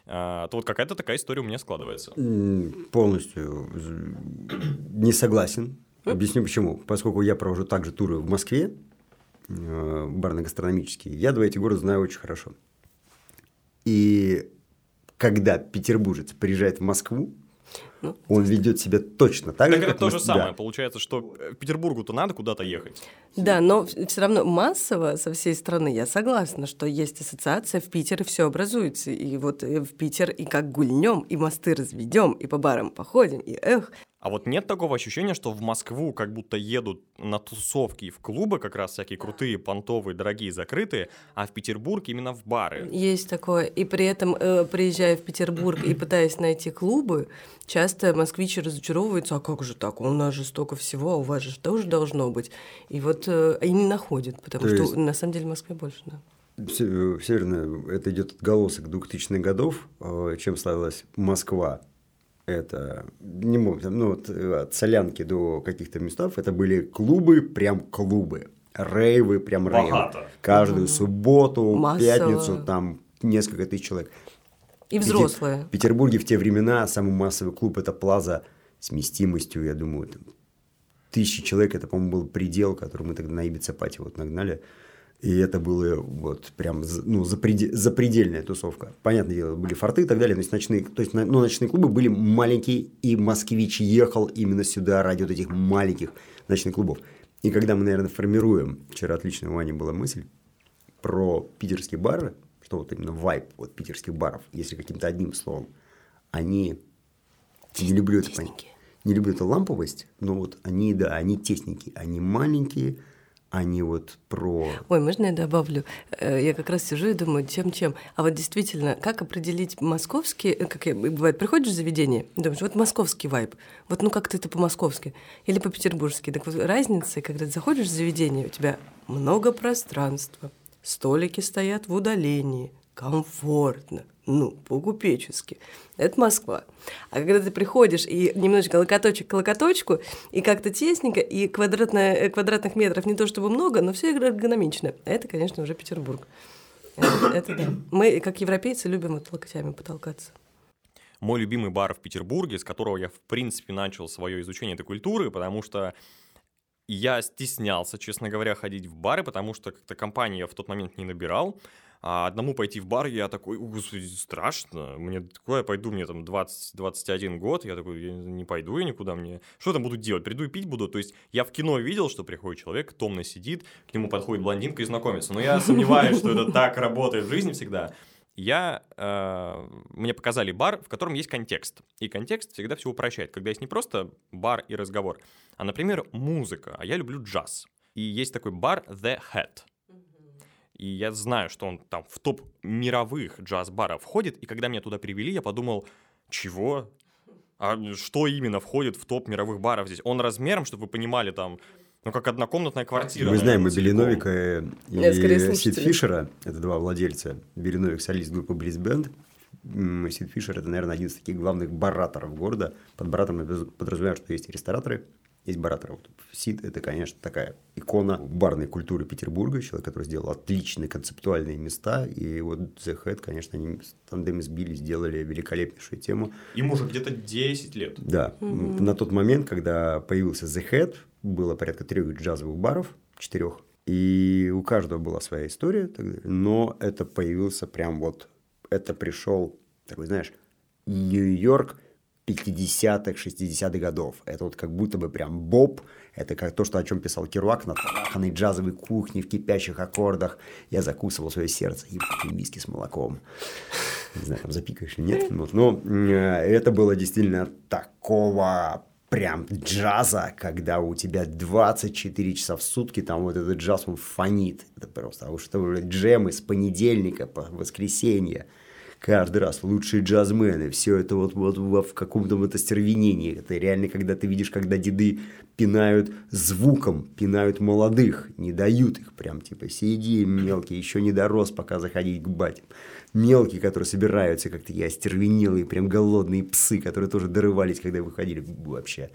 То вот какая-то такая история у меня складывается. Полностью не согласен. Объясню почему. Поскольку я провожу также туры в Москве, барно-гастрономические, я два эти города знаю очень хорошо. И когда петербуржец приезжает в Москву, он ведет себя точно так же, как... Так это то же самое. Получается, что Петербургу-то надо куда-то ехать. Да, но все равно массово со всей страны, я согласна, что есть ассоциация, в Питер все образуется. И вот в Питер и как гульнем, и мосты разведем, и по барам походим, и эх... А вот нет такого ощущения, что в Москву как будто едут на тусовки и в клубы, как раз всякие крутые, понтовые, дорогие, закрытые, а в Петербург именно в бары? Есть такое. И при этом, приезжая в Петербург и пытаясь найти клубы, часто москвичи разочаровываются: а как же так, у нас же столько всего, а у вас же тоже должно быть. И вот они не находят, потому что на самом деле в Москве больше, да. Все верно, это идет отголосок 2000-х годов, чем славилась Москва. Это, не могу, ну, от Солянки до каких-то местов, это были клубы, прям клубы, рейвы, прям рейвы. Богато. Каждую субботу, массово, пятницу, там несколько тысяч человек. И взрослые. В Петербурге в те времена самый массовый клуб — это Плаза с вместимостью, я думаю, там, 1000 человек, это, по-моему, был предел, который мы тогда на Ибице-пати вот нагнали. И это была вот прям, ну, запредельная тусовка. Понятное дело, были форты и так далее. То есть ночные клубы были маленькие, и москвич ехал именно сюда ради вот этих маленьких ночных клубов. И когда мы, наверное, формируем... Вчера отличная у Вани была мысль про питерские бары, что вот именно вайб вот питерских баров, если каким-то одним словом, они... Не люблю это, не люблю эту ламповость, но вот они, да, они тесненькие, они маленькие, они вот про... Ой, можно я добавлю? Я как раз сижу и думаю, чем-чем. А вот действительно, как определить московский... Как бывает, приходишь в заведение, думаешь: вот московский вайб, вот ну как-то это по-московски или по-петербургски. Так вот разница, когда ты заходишь в заведение, у тебя много пространства, столики стоят в удалении, комфортно, ну, по-купечески. Это Москва. А когда ты приходишь и немножечко локоточек к локоточку, и как-то тесненько, и квадратных метров не то чтобы много, но все эргономично. Это, конечно, уже Петербург. Это да. Мы, как европейцы, любим вот локтями потолкаться. Мой любимый бар в Петербурге, с которого я, в принципе, начал свое изучение этой культуры, потому что я стеснялся, честно говоря, ходить в бары, потому что как-то компании я в тот момент не набирал. А одному пойти в бар, я такой, страшно, мне такое, пойду, мне там 20-21 год, я такой, я не пойду я никуда, мне, что там буду делать, приду и пить буду, то есть я в кино видел, что приходит человек, томно сидит, к нему подходит блондинка и знакомится, но я сомневаюсь, что это так работает в жизни всегда. Мне показали бар, в котором есть контекст. И контекст всегда все упрощает, когда есть не просто бар и разговор, а, например, музыка. А я люблю джаз. И есть такой бар The Hat. И я знаю, что он там в топ мировых джаз-баров входит. И когда меня туда привели, я подумал, чего? А что именно входит в топ мировых баров здесь? Он размером, чтобы вы понимали, там... Ну, как однокомнатная квартира. Мы знаем, мы Белиновика и Сид Фишера. Это два владельца. Белиновик – солист группы Бриз Бенд. Сид Фишер – это, наверное, один из таких главных бараторов города. Под баратором я подразумеваю, что есть рестораторы, есть бараторы. Вот Сид – это, конечно, такая икона барной культуры Петербурга. Человек, который сделал отличные концептуальные места. И вот The Head, конечно, они в тандеме с Билли сделали великолепнейшую тему. Ему уже где-то 10 лет. Да. Mm-hmm. На тот момент, когда появился The Head, было порядка 3 джазовых баров, 4, и у каждого была своя история, но это появился прям вот, это пришел, такой, знаешь, Нью-Йорк 50-х, 60-х годов. Это вот как будто бы прям боб, это как то, что, о чем писал Керуак, на тараханной джазовой кухне, в кипящих аккордах. Я закусывал свое сердце, ебать, миски с молоком. Не знаю, там запикаешь или нет, но это было действительно такого... Прям джаза, когда у тебя 24 часа в сутки, там вот этот джаз, он фонит. Это просто, а уж это уже джемы с понедельника по воскресенье. Каждый раз лучшие джазмены. Все это вот в каком-то вот остервенении. Это реально, когда ты видишь, когда деды пинают звуком, пинают молодых, не дают их прям, типа, сиди, мелкий, еще не дорос, пока заходить к батям. Мелкие, которые собираются, как такие остервенелые, прям голодные псы, которые тоже дорывались, когда выходили вообще.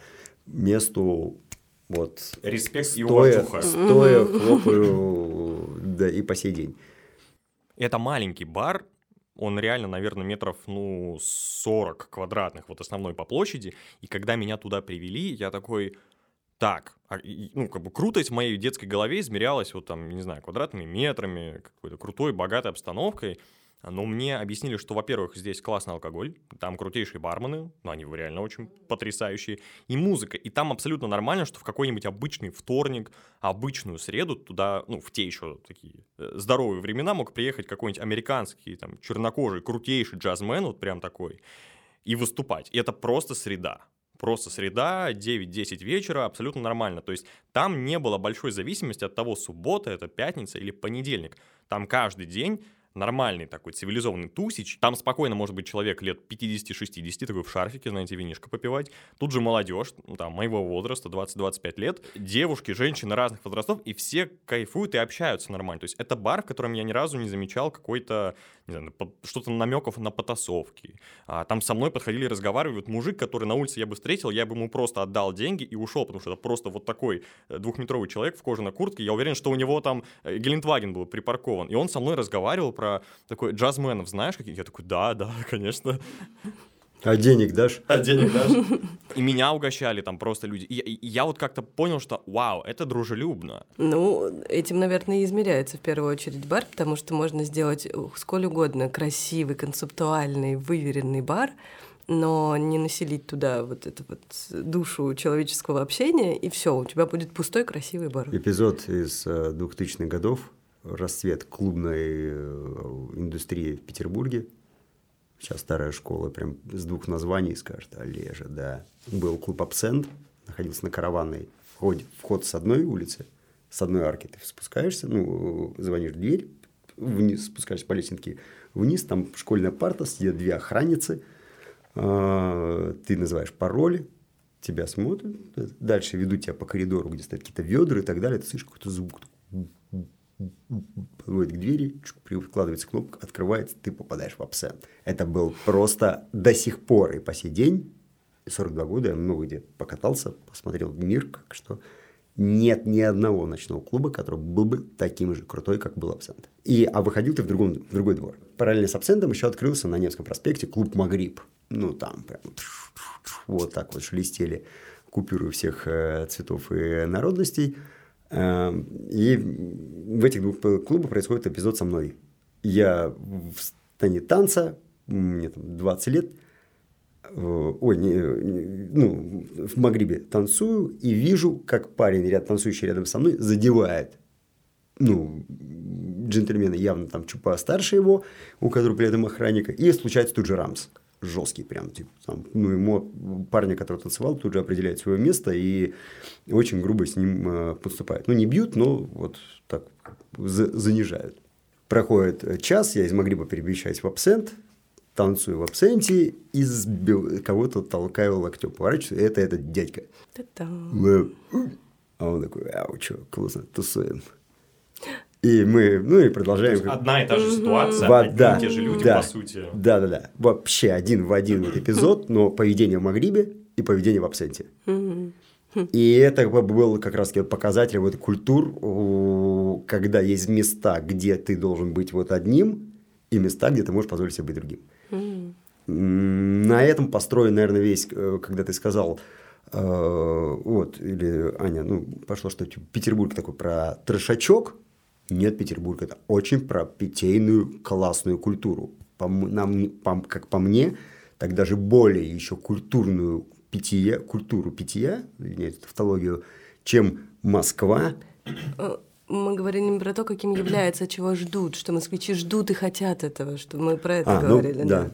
Месту вот... Респект стоя, и уважуха. Стоя, хлопаю, да, и по сей день. Это маленький бар, он реально, наверное, метров, 40 квадратных, вот основной по площади. И когда меня туда привели, я такой... Так, как бы крутость в моей детской голове измерялась вот там, не знаю, квадратными метрами, какой-то крутой, богатой обстановкой. Но мне объяснили, что, во-первых, здесь классный алкоголь, там крутейшие бармены, они реально очень потрясающие, и музыка. И там абсолютно нормально, что в какой-нибудь обычный вторник, обычную среду туда, в те еще такие здоровые времена мог приехать какой-нибудь американский, там, чернокожий, крутейший джазмен, вот прям такой, и выступать. И это просто среда. 9-10 вечера, абсолютно нормально. То есть там не было большой зависимости от того, суббота, это пятница или понедельник. Там каждый день нормальный такой цивилизованный тусич. Там спокойно может быть человек лет 50-60, такой в шарфике, знаете, винишко попивать. Тут же молодежь, там, моего возраста, 20-25 лет. Девушки, женщины разных возрастов, и все кайфуют и общаются нормально. То есть это бар, в котором я ни разу не замечал какой-то... что-то намеков на потасовки. Там со мной подходили и разговаривали. Вот мужик, который на улице я бы встретил, я бы ему просто отдал деньги и ушел, потому что это просто вот такой двухметровый человек в кожаной куртке. Я уверен, что у него там Гелендваген был припаркован. И он со мной разговаривал про такой джазменов, знаешь, какие? Я такой, да, конечно. А денег дашь? И меня угощали там просто люди. И я вот как-то понял, что вау, это дружелюбно. Этим, наверное, и измеряется в первую очередь бар, потому что можно сделать сколь угодно красивый, концептуальный, выверенный бар, но не населить туда вот эту вот душу человеческого общения, и все, у тебя будет пустой красивый бар. Эпизод из 2000-х годов, расцвет клубной индустрии в Петербурге. Сейчас старая школа прям с двух названий скажет, Олежа, да. Был клуб «Абсент», находился на Караванной. Вход с одной улицы, с одной арки ты спускаешься, звонишь в дверь, вниз спускаешься по лесенке вниз, там школьная парта, сидят 2 охранницы, ты называешь пароль, тебя смотрят, дальше ведут тебя по коридору, где стоят какие-то ведра и так далее, ты слышишь какой-то звук, подводит к двери, прикладывается кнопка, открывается, ты попадаешь в абсент. Это был просто до сих пор и по сей день, 42 года, я много где покатался, посмотрел мир, как что... Нет ни одного ночного клуба, который был бы таким же крутой, как был абсент. А выходил ты в другой двор. Параллельно с абсентом еще открылся на Невском проспекте клуб «Магриб». Ну, там прям вот так вот шелестели купюры всех цветов и народностей. И в этих двух клубах происходит эпизод со мной. Я в стане танца, мне там 20 лет. В Магрибе танцую и вижу, как парень, танцующий рядом со мной, задевает. Джентльмена явно там чупа старше его, у которого при этом охранника, и случается тут же рамс. Жесткий прям. Ему парня, который танцевал, тут же определяет свое место и очень грубо с ним поступает. Не бьют, но вот так занижают. Проходит час, я из Магриба перемещаюсь в абсент. Танцую в абсенте и кого-то толкаю локтем, поворачиваюсь, это этот дядька. А он такой, чё, классно, тусуем. И мы, продолжаем. То есть одна и та же ситуация, одни и те же люди, по сути. Да. Вообще один в один эпизод, но поведение в Магрибе и поведение в абсенте. И это был как раз показатель культур, когда есть места, где ты должен быть одним, и места, где ты можешь позволить себе быть другим. На этом построен, наверное, весь, когда ты сказал, или Аня, пошло, что Петербург такой про трешачок. Нет, Петербург – это очень про питейную классную культуру. Как по мне, так даже более еще культуру питья, тавтологию, чем Москва. Мы говорим про то, каким является, чего ждут, что москвичи ждут и хотят этого, что мы про это говорили. Да.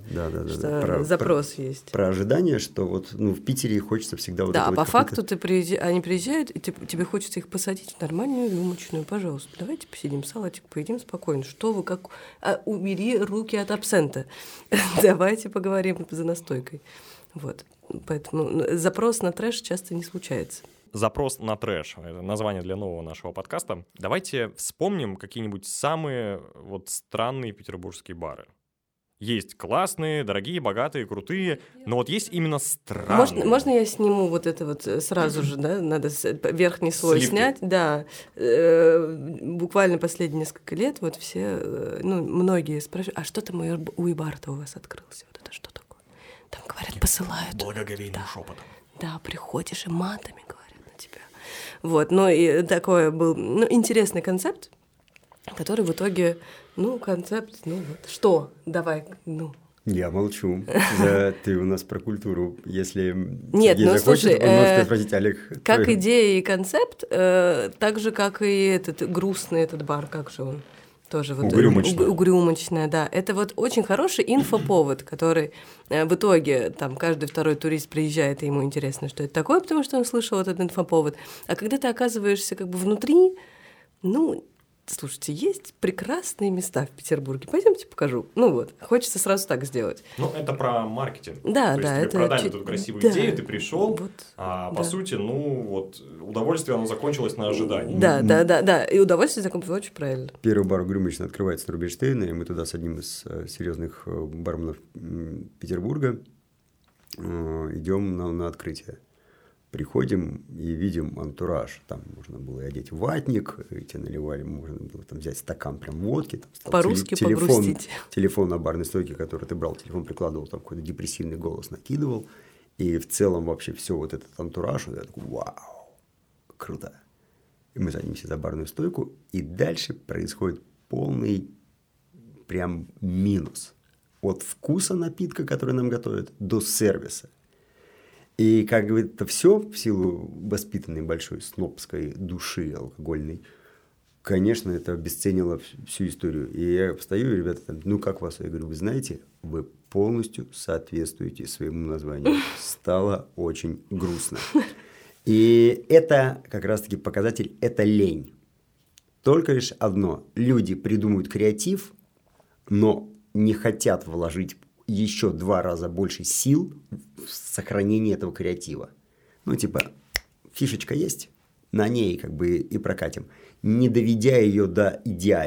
Что запрос есть. Про ожидание, что в Питере хочется всегда... факту они приезжают, и тебе хочется их посадить в нормальную рюмочную. Пожалуйста, давайте посидим, салатик поедим спокойно. Что вы как... убери руки от абсента. Давайте поговорим за настойкой. Поэтому запрос на трэш часто не случается. «Запрос на трэш» — это название для нового нашего подкаста. Давайте вспомним какие-нибудь самые странные петербургские бары. Есть классные, дорогие, богатые, крутые, но есть именно странные. Можно я сниму сразу же, да? Надо верхний слой Сливки. Снять. Да. Буквально последние несколько лет все, многие спрашивают, а что там у Ибар-то у вас открылся? Это что такое? Там, говорят, посылают. Благоговейным шепотом. Да, приходишь и матами говорят. И такой был интересный концепт, который в итоге, что? Давай, Я молчу. Да, ты у нас про культуру. Если Сергей захочет, он может спросить, Олег. Как идея и концепт, так же, как и этот грустный бар, как же он? Тоже угрюмочная, да. Это очень хороший инфоповод, который в итоге каждый второй турист приезжает, и ему интересно, что это такое, потому что он слышал этот инфоповод. А когда ты оказываешься внутри, слушайте, есть прекрасные места в Петербурге. Пойдемте покажу. Хочется сразу так сделать. Это про маркетинг. Да, То есть тебе продали тут красивую идею, ты пришел, по сути, удовольствие, оно закончилось на ожидании. Да, и удовольствие закончилось очень правильно. Первый бар «Угрюмочный» открывается на Рубинштейна, и мы туда с одним из серьезных барменов Петербурга идем на открытие. Приходим и видим антураж. Там можно было одеть ватник, тебе наливали, можно было взять стакан прям водки. По-русски погрустить. Телефон на барной стойке, который ты брал, телефон прикладывал, там какой-то депрессивный голос накидывал. И в целом вообще все этот антураж, я такой, вау, круто. И мы садимся за барную стойку, и дальше происходит полный прям минус. От вкуса напитка, который нам готовят, до сервиса. И как бы это все, в силу воспитанной большой снобской души алкогольной, конечно, это обесценило всю историю. И я встаю, и ребята как вас? Я говорю, вы знаете, вы полностью соответствуете своему названию. Стало очень грустно. И это как раз-таки показатель, это лень. Только лишь одно. Люди придумывают креатив, но не хотят вложить еще 2 раза больше сил в сохранении этого креатива. Фишечка есть, на ней и прокатим. не доведя ее до идеала,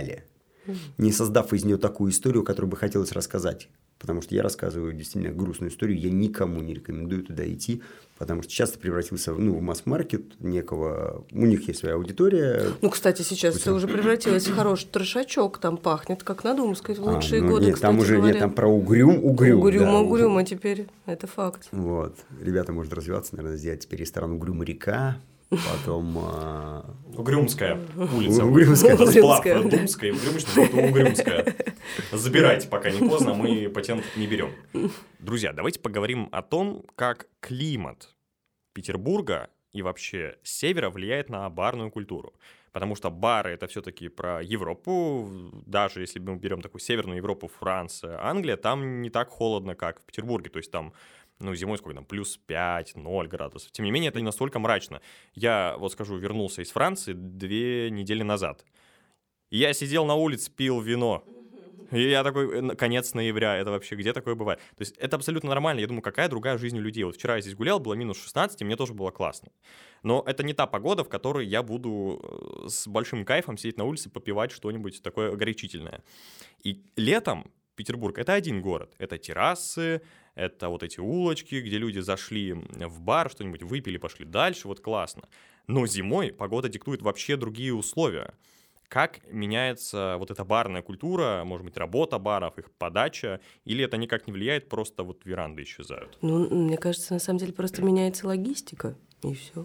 не создав из нее такую историю, которую бы хотелось рассказать. Потому что я рассказываю действительно грустную историю, я никому не рекомендую туда идти, потому что сейчас ты превратился в масс-маркет некого, у них есть своя аудитория. Кстати, сейчас все уже превратилось в хороший трешачок, там пахнет, как надо, сказать, в лучшие годы, нет, кстати, там уже говоря. Нет, там про угрюм. Угрюм, а теперь это факт. Вот, ребята, может развиваться, наверное, сделать теперь ресторан «Угрюм-река». Потом... Угрюмская улица. Сплав Думская и Угрюмочная, потом Угрюмская. Забирайте, пока не поздно, мы патент не берем. Друзья, давайте поговорим о том, как климат Петербурга и вообще севера влияет на барную культуру. Потому что бары — это все-таки про Европу. Даже если мы берем такую северную Европу, Франция, Англия, там не так холодно, как в Петербурге. То есть там... зимой сколько там, плюс 5, 0 градусов. Тем не менее, это не настолько мрачно. Я, вернулся из Франции 2 недели назад. Я сидел на улице, пил вино. И я такой, конец ноября, это вообще где такое бывает? То есть это абсолютно нормально. Я думаю, какая другая жизнь у людей? Вчера я здесь гулял, было минус 16, и мне тоже было классно. Но это не та погода, в которой я буду с большим кайфом сидеть на улице, попивать что-нибудь такое горячительное. И летом Петербург — это один город. Это террасы, это эти улочки, где люди зашли в бар, что-нибудь выпили, пошли дальше, классно. Но зимой погода диктует вообще другие условия. Как меняется эта барная культура, может быть, работа баров, их подача, или это никак не влияет, просто веранды исчезают? Мне кажется, на самом деле просто меняется логистика, и все.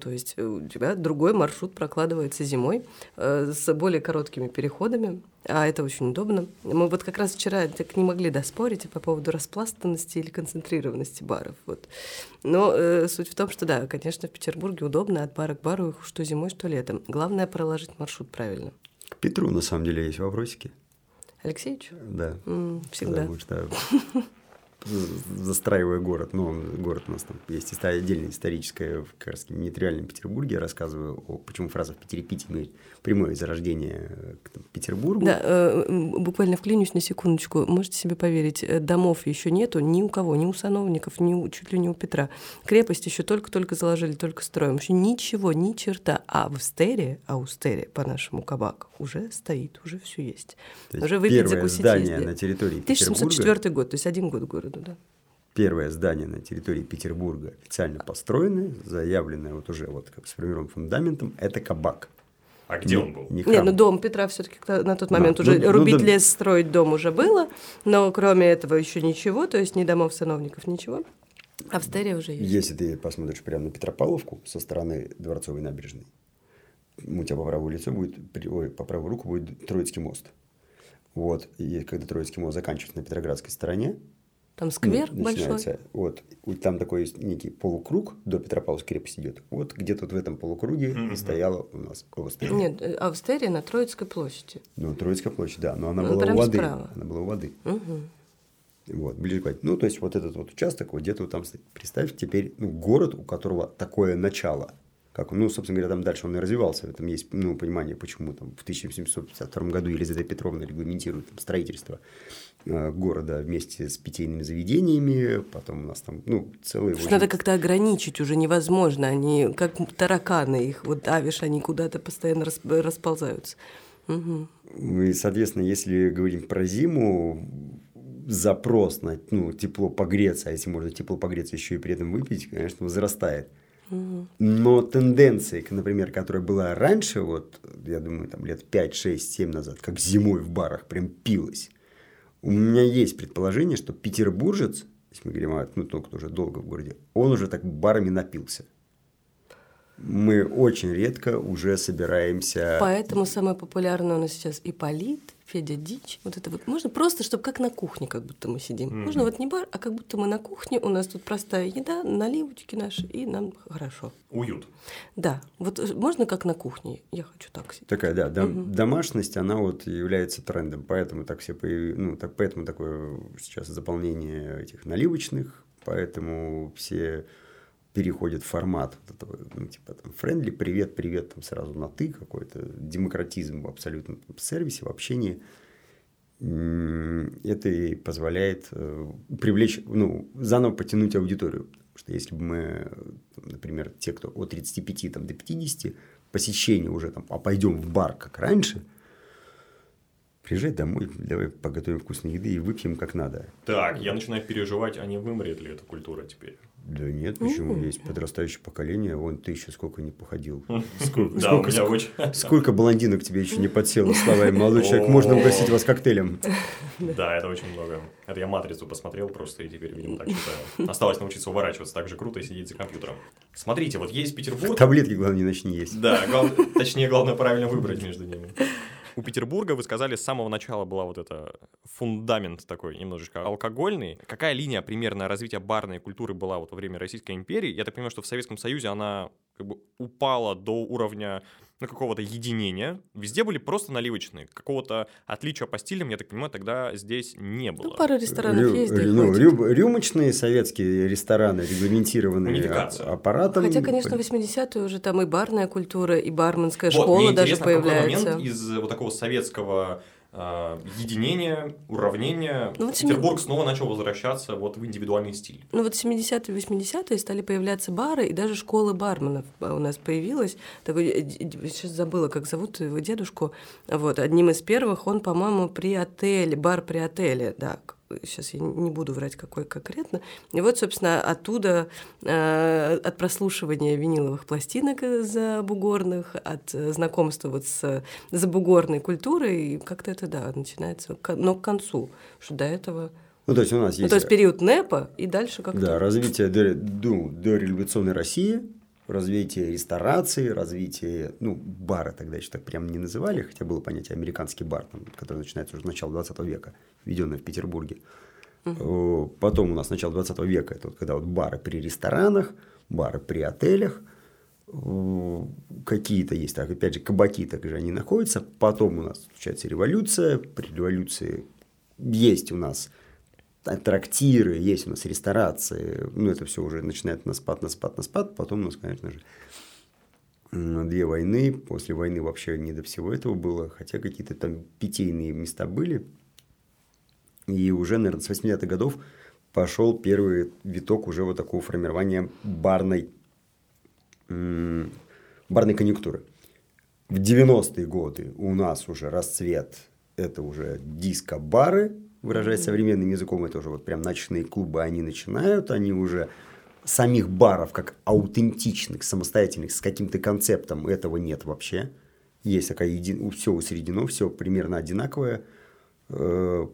То есть у тебя другой маршрут прокладывается зимой с более короткими переходами, а это очень удобно. Мы как раз вчера так не могли доспорить по поводу распластанности или концентрированности баров. Но суть в том, что да, конечно, в Петербурге удобно от бара к бару, что зимой, что летом. Главное — проложить маршрут правильно. К Петру, на самом деле, есть вопросики. Алексеевич? Да. Всегда. Потому что... застраивая город, город у нас там есть отдельная историческая, как раз в нетривиальном Петербурге, я рассказываю, почему фраза «в Питере пить» имеет прямое зарождение к Петербургу. Да, буквально вклинюсь на секундочку, можете себе поверить, домов еще нету ни у кого, ни у сановников, чуть ли не у Петра. Крепость еще только-только заложили, только строим, еще ничего, ни черта, а в Стере, по-нашему кабак, уже стоит, уже все есть. Уже выпить, закусить, здание есть, да. На территории 1704 год, то есть 1 год города. Да. Первое здание на территории Петербурга, официально построенное, заявленное уже как с формированным фундаментом, это кабак. А где он был? Дом Петра все-таки на тот момент уже рубить лес, строить дом уже было, но кроме этого еще ничего, то есть ни домов сановников, ничего. А в Стере уже есть. Если ты посмотришь прямо на Петропавловку со стороны Дворцовой набережной, у тебя по правую руку будет Троицкий мост. И когда Троицкий мост заканчивается на Петроградской стороне, там сквер большой. Там такой некий полукруг до Петропавловской крепости идет. Где-то в этом полукруге и стояла у нас Австерия. Нет, Австерия на Троицкой площади. Троицкая площадь, да. Но она была у воды. Она была у воды. Ближе к воде. То есть этот участок где-то там стоит. Представь теперь город, у которого такое начало. Как, собственно говоря, там дальше он и развивался. В этом есть понимание, почему там в 1752 году Елизавета Петровна регламентирует строительство города вместе с питейными заведениями. Потом у нас там целые... Надо как-то ограничить уже невозможно. Они как тараканы, их давишь, они куда-то постоянно расползаются. Угу. И, соответственно, если говорим про зиму, запрос на тепло погреться, а если можно тепло погреться еще и при этом выпить, конечно, возрастает. Но тенденции, например, которая была раньше, я думаю, там лет 5, 6, 7 назад, как зимой в барах прям пилось, у меня есть предположение, что петербуржец, если мы говорим о том, кто уже долго в городе, он уже так барами напился. Мы очень редко уже собираемся... Поэтому самое популярное у нас сейчас Ипполит, Федя Дич. Можно просто, чтобы как на кухне, как будто мы сидим. Можно не бар, а как будто мы на кухне, у нас тут простая еда, наливочки наши, и нам хорошо. Уют. Да. Можно как на кухне, я хочу так сидеть. Такая, да, домашность, она является трендом, поэтому так все поэтому такое сейчас заполнение этих наливочных, поэтому все... переходит формат френдли, привет, там сразу на ты, какой-то демократизм в абсолютном сервисе, в общении. Это и позволяет привлечь, заново потянуть аудиторию. Потому что если бы мы, например, те, кто от 35 до 50, посещение уже, там, а пойдем в бар, как раньше, приезжай домой, давай поготовим вкусной еды и выпьем как надо. Так, я начинаю переживать, а не вымрет ли эта культура теперь? Да нет, почему? Есть подрастающее поколение. Вон, ты еще сколько не походил. Да, у меня очень... Сколько блондинок тебе еще не подсело, Слава, молодой человек, можно угостить вас коктейлем. Да, это очень много. Это я «Матрицу» посмотрел просто и теперь, видимо, так считаю. Осталось научиться уворачиваться так же круто и сидеть за компьютером. Смотрите, вот есть Петербург... Таблетки, главное, не начни есть. Да, точнее, главное, правильно выбрать между ними. У Петербурга, вы сказали, с самого начала была вот это фундамент такой немножечко алкогольный. Какая линия примерно развития барной культуры была вот во время Российской империи? Я так понимаю, что в Советском Союзе она как бы упала до уровня какого-то единения. Везде были просто наливочные. Какого-то отличия по стилям, я так понимаю, тогда здесь не было. Ну, пара ресторанов есть. Рюмочные советские рестораны, регламентированные аппаратом. Хотя, конечно, в 80-е уже там и барная культура, и барменская школа даже появляется. Какой момент из вот такого советского единения, уравнения Петербург снова начал возвращаться вот в индивидуальный стиль? Ну, вот в 70-е и 80-е стали появляться бары, и даже школа барменов у нас появилась. Сейчас забыла, как зовут его дедушку. Вот, одним из первых он, по-моему, при отеле, бар при отеле, да. Сейчас я не буду врать, какой конкретно. И вот, собственно, оттуда, от прослушивания виниловых пластинок забугорных, от знакомства вот с забугорной культурой, и как-то это, да, начинается, но к концу, что до этого... Ну, то есть у нас есть... Ну, то есть период НЭПа и дальше как-то... Да, развитие дореволюционной России, развитие ресторации, развитие... Ну, бары тогда еще так прям не называли, хотя было понятие «американский бар», там, который начинается уже с начала 20 века, введенный в Петербурге. Потом у нас начало 20 века, это вот когда вот бары при ресторанах, бары при отелях, какие-то есть, так, опять же, кабаки, так же они находятся. Потом у нас случается революция, при революции есть у нас... трактиры, есть у нас ресторации, ну, это все уже начинает на спад, потом у нас, конечно же, две войны, после войны вообще не до всего этого было, хотя какие-то там питейные места были, и уже, наверное, с 80-х годов пошел первый виток уже вот такого формирования барной конъюнктуры. В 90-е годы у нас уже расцвет, это уже диско-бары, выражаясь современным языком, это уже вот прям ночные клубы, они начинают, они уже самих баров как аутентичных, самостоятельных, с каким-то концептом, этого нет вообще. Есть такая, все усреднено, все примерно одинаковое. К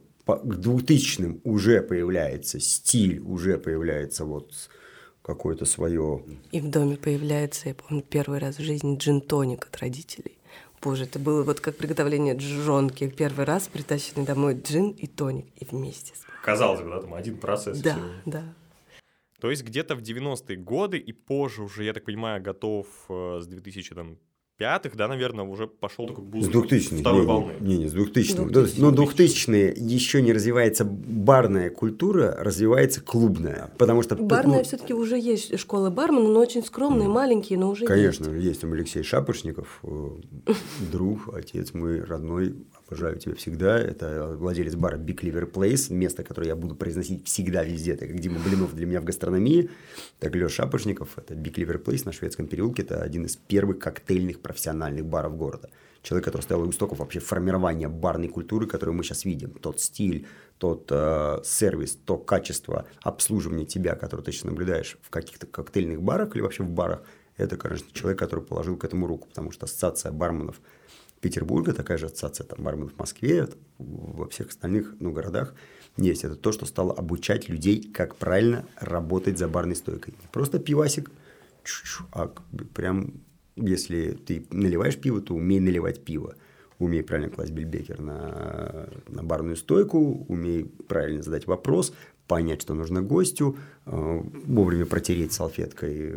2000-м уже появляется стиль, уже появляется вот какое-то свое... И в доме появляется, я помню, первый раз в жизни джин-тоник от родителей. Боже, это было вот как приготовление джонки. Первый раз притащенный домой джин и тоник, и вместе. Казалось бы, да, там один процесс. Да, да. То есть где-то в 90-е годы и позже уже, я так понимаю, готов с 2005-х, да, наверное, уже пошел такой буст второй волны. Не, с 2000-х. Но 2000-е еще не развивается барная культура, развивается клубная. Потому что... Барная все-таки уже есть школы бармена, но очень скромные, маленькие, но уже конечно, есть. Конечно, есть там Алексей Шапошников, друг, отец мой родной, обожаю тебя всегда. Это владелец бара Big Liver Place, место, которое я буду произносить всегда везде, так как Дима Блинов для меня в гастрономии, так Лёш Шапошников, это Big Liver Place на Шведском переулке, это один из первых коктейльных профессиональных баров города. Человек, который стоял у истоков вообще формирования барной культуры, которую мы сейчас видим. Тот стиль, тот сервис, то качество обслуживания тебя, которое ты сейчас наблюдаешь в каких-то коктейльных барах или вообще в барах, это, конечно, человек, который положил к этому руку, потому что ассоциация барменов Петербурга, такая же ассоциация там, барменов в Москве, во всех остальных городах есть. Это то, что стало обучать людей, как правильно работать за барной стойкой. Не просто пивасик, а прям... Если ты наливаешь пиво, то умей наливать пиво. Умей правильно класть бельбекер на барную стойку, умей правильно задать вопрос, понять, что нужно гостю, вовремя протереть салфеткой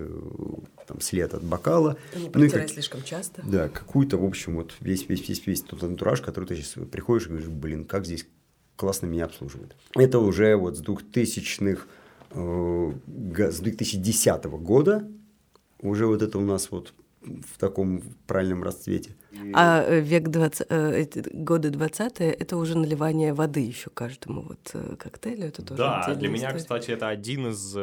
там, след от бокала. Не протирай слишком часто. Да, какую-то, в общем, вот весь тот антураж, который ты сейчас приходишь и говоришь, блин, как здесь классно меня обслуживают. Это уже вот с 2010 года уже вот это у нас вот в таком правильном расцвете. А годы 20-е это уже наливание воды еще каждому вот коктейлю. Это тоже да, для меня, кстати, это один из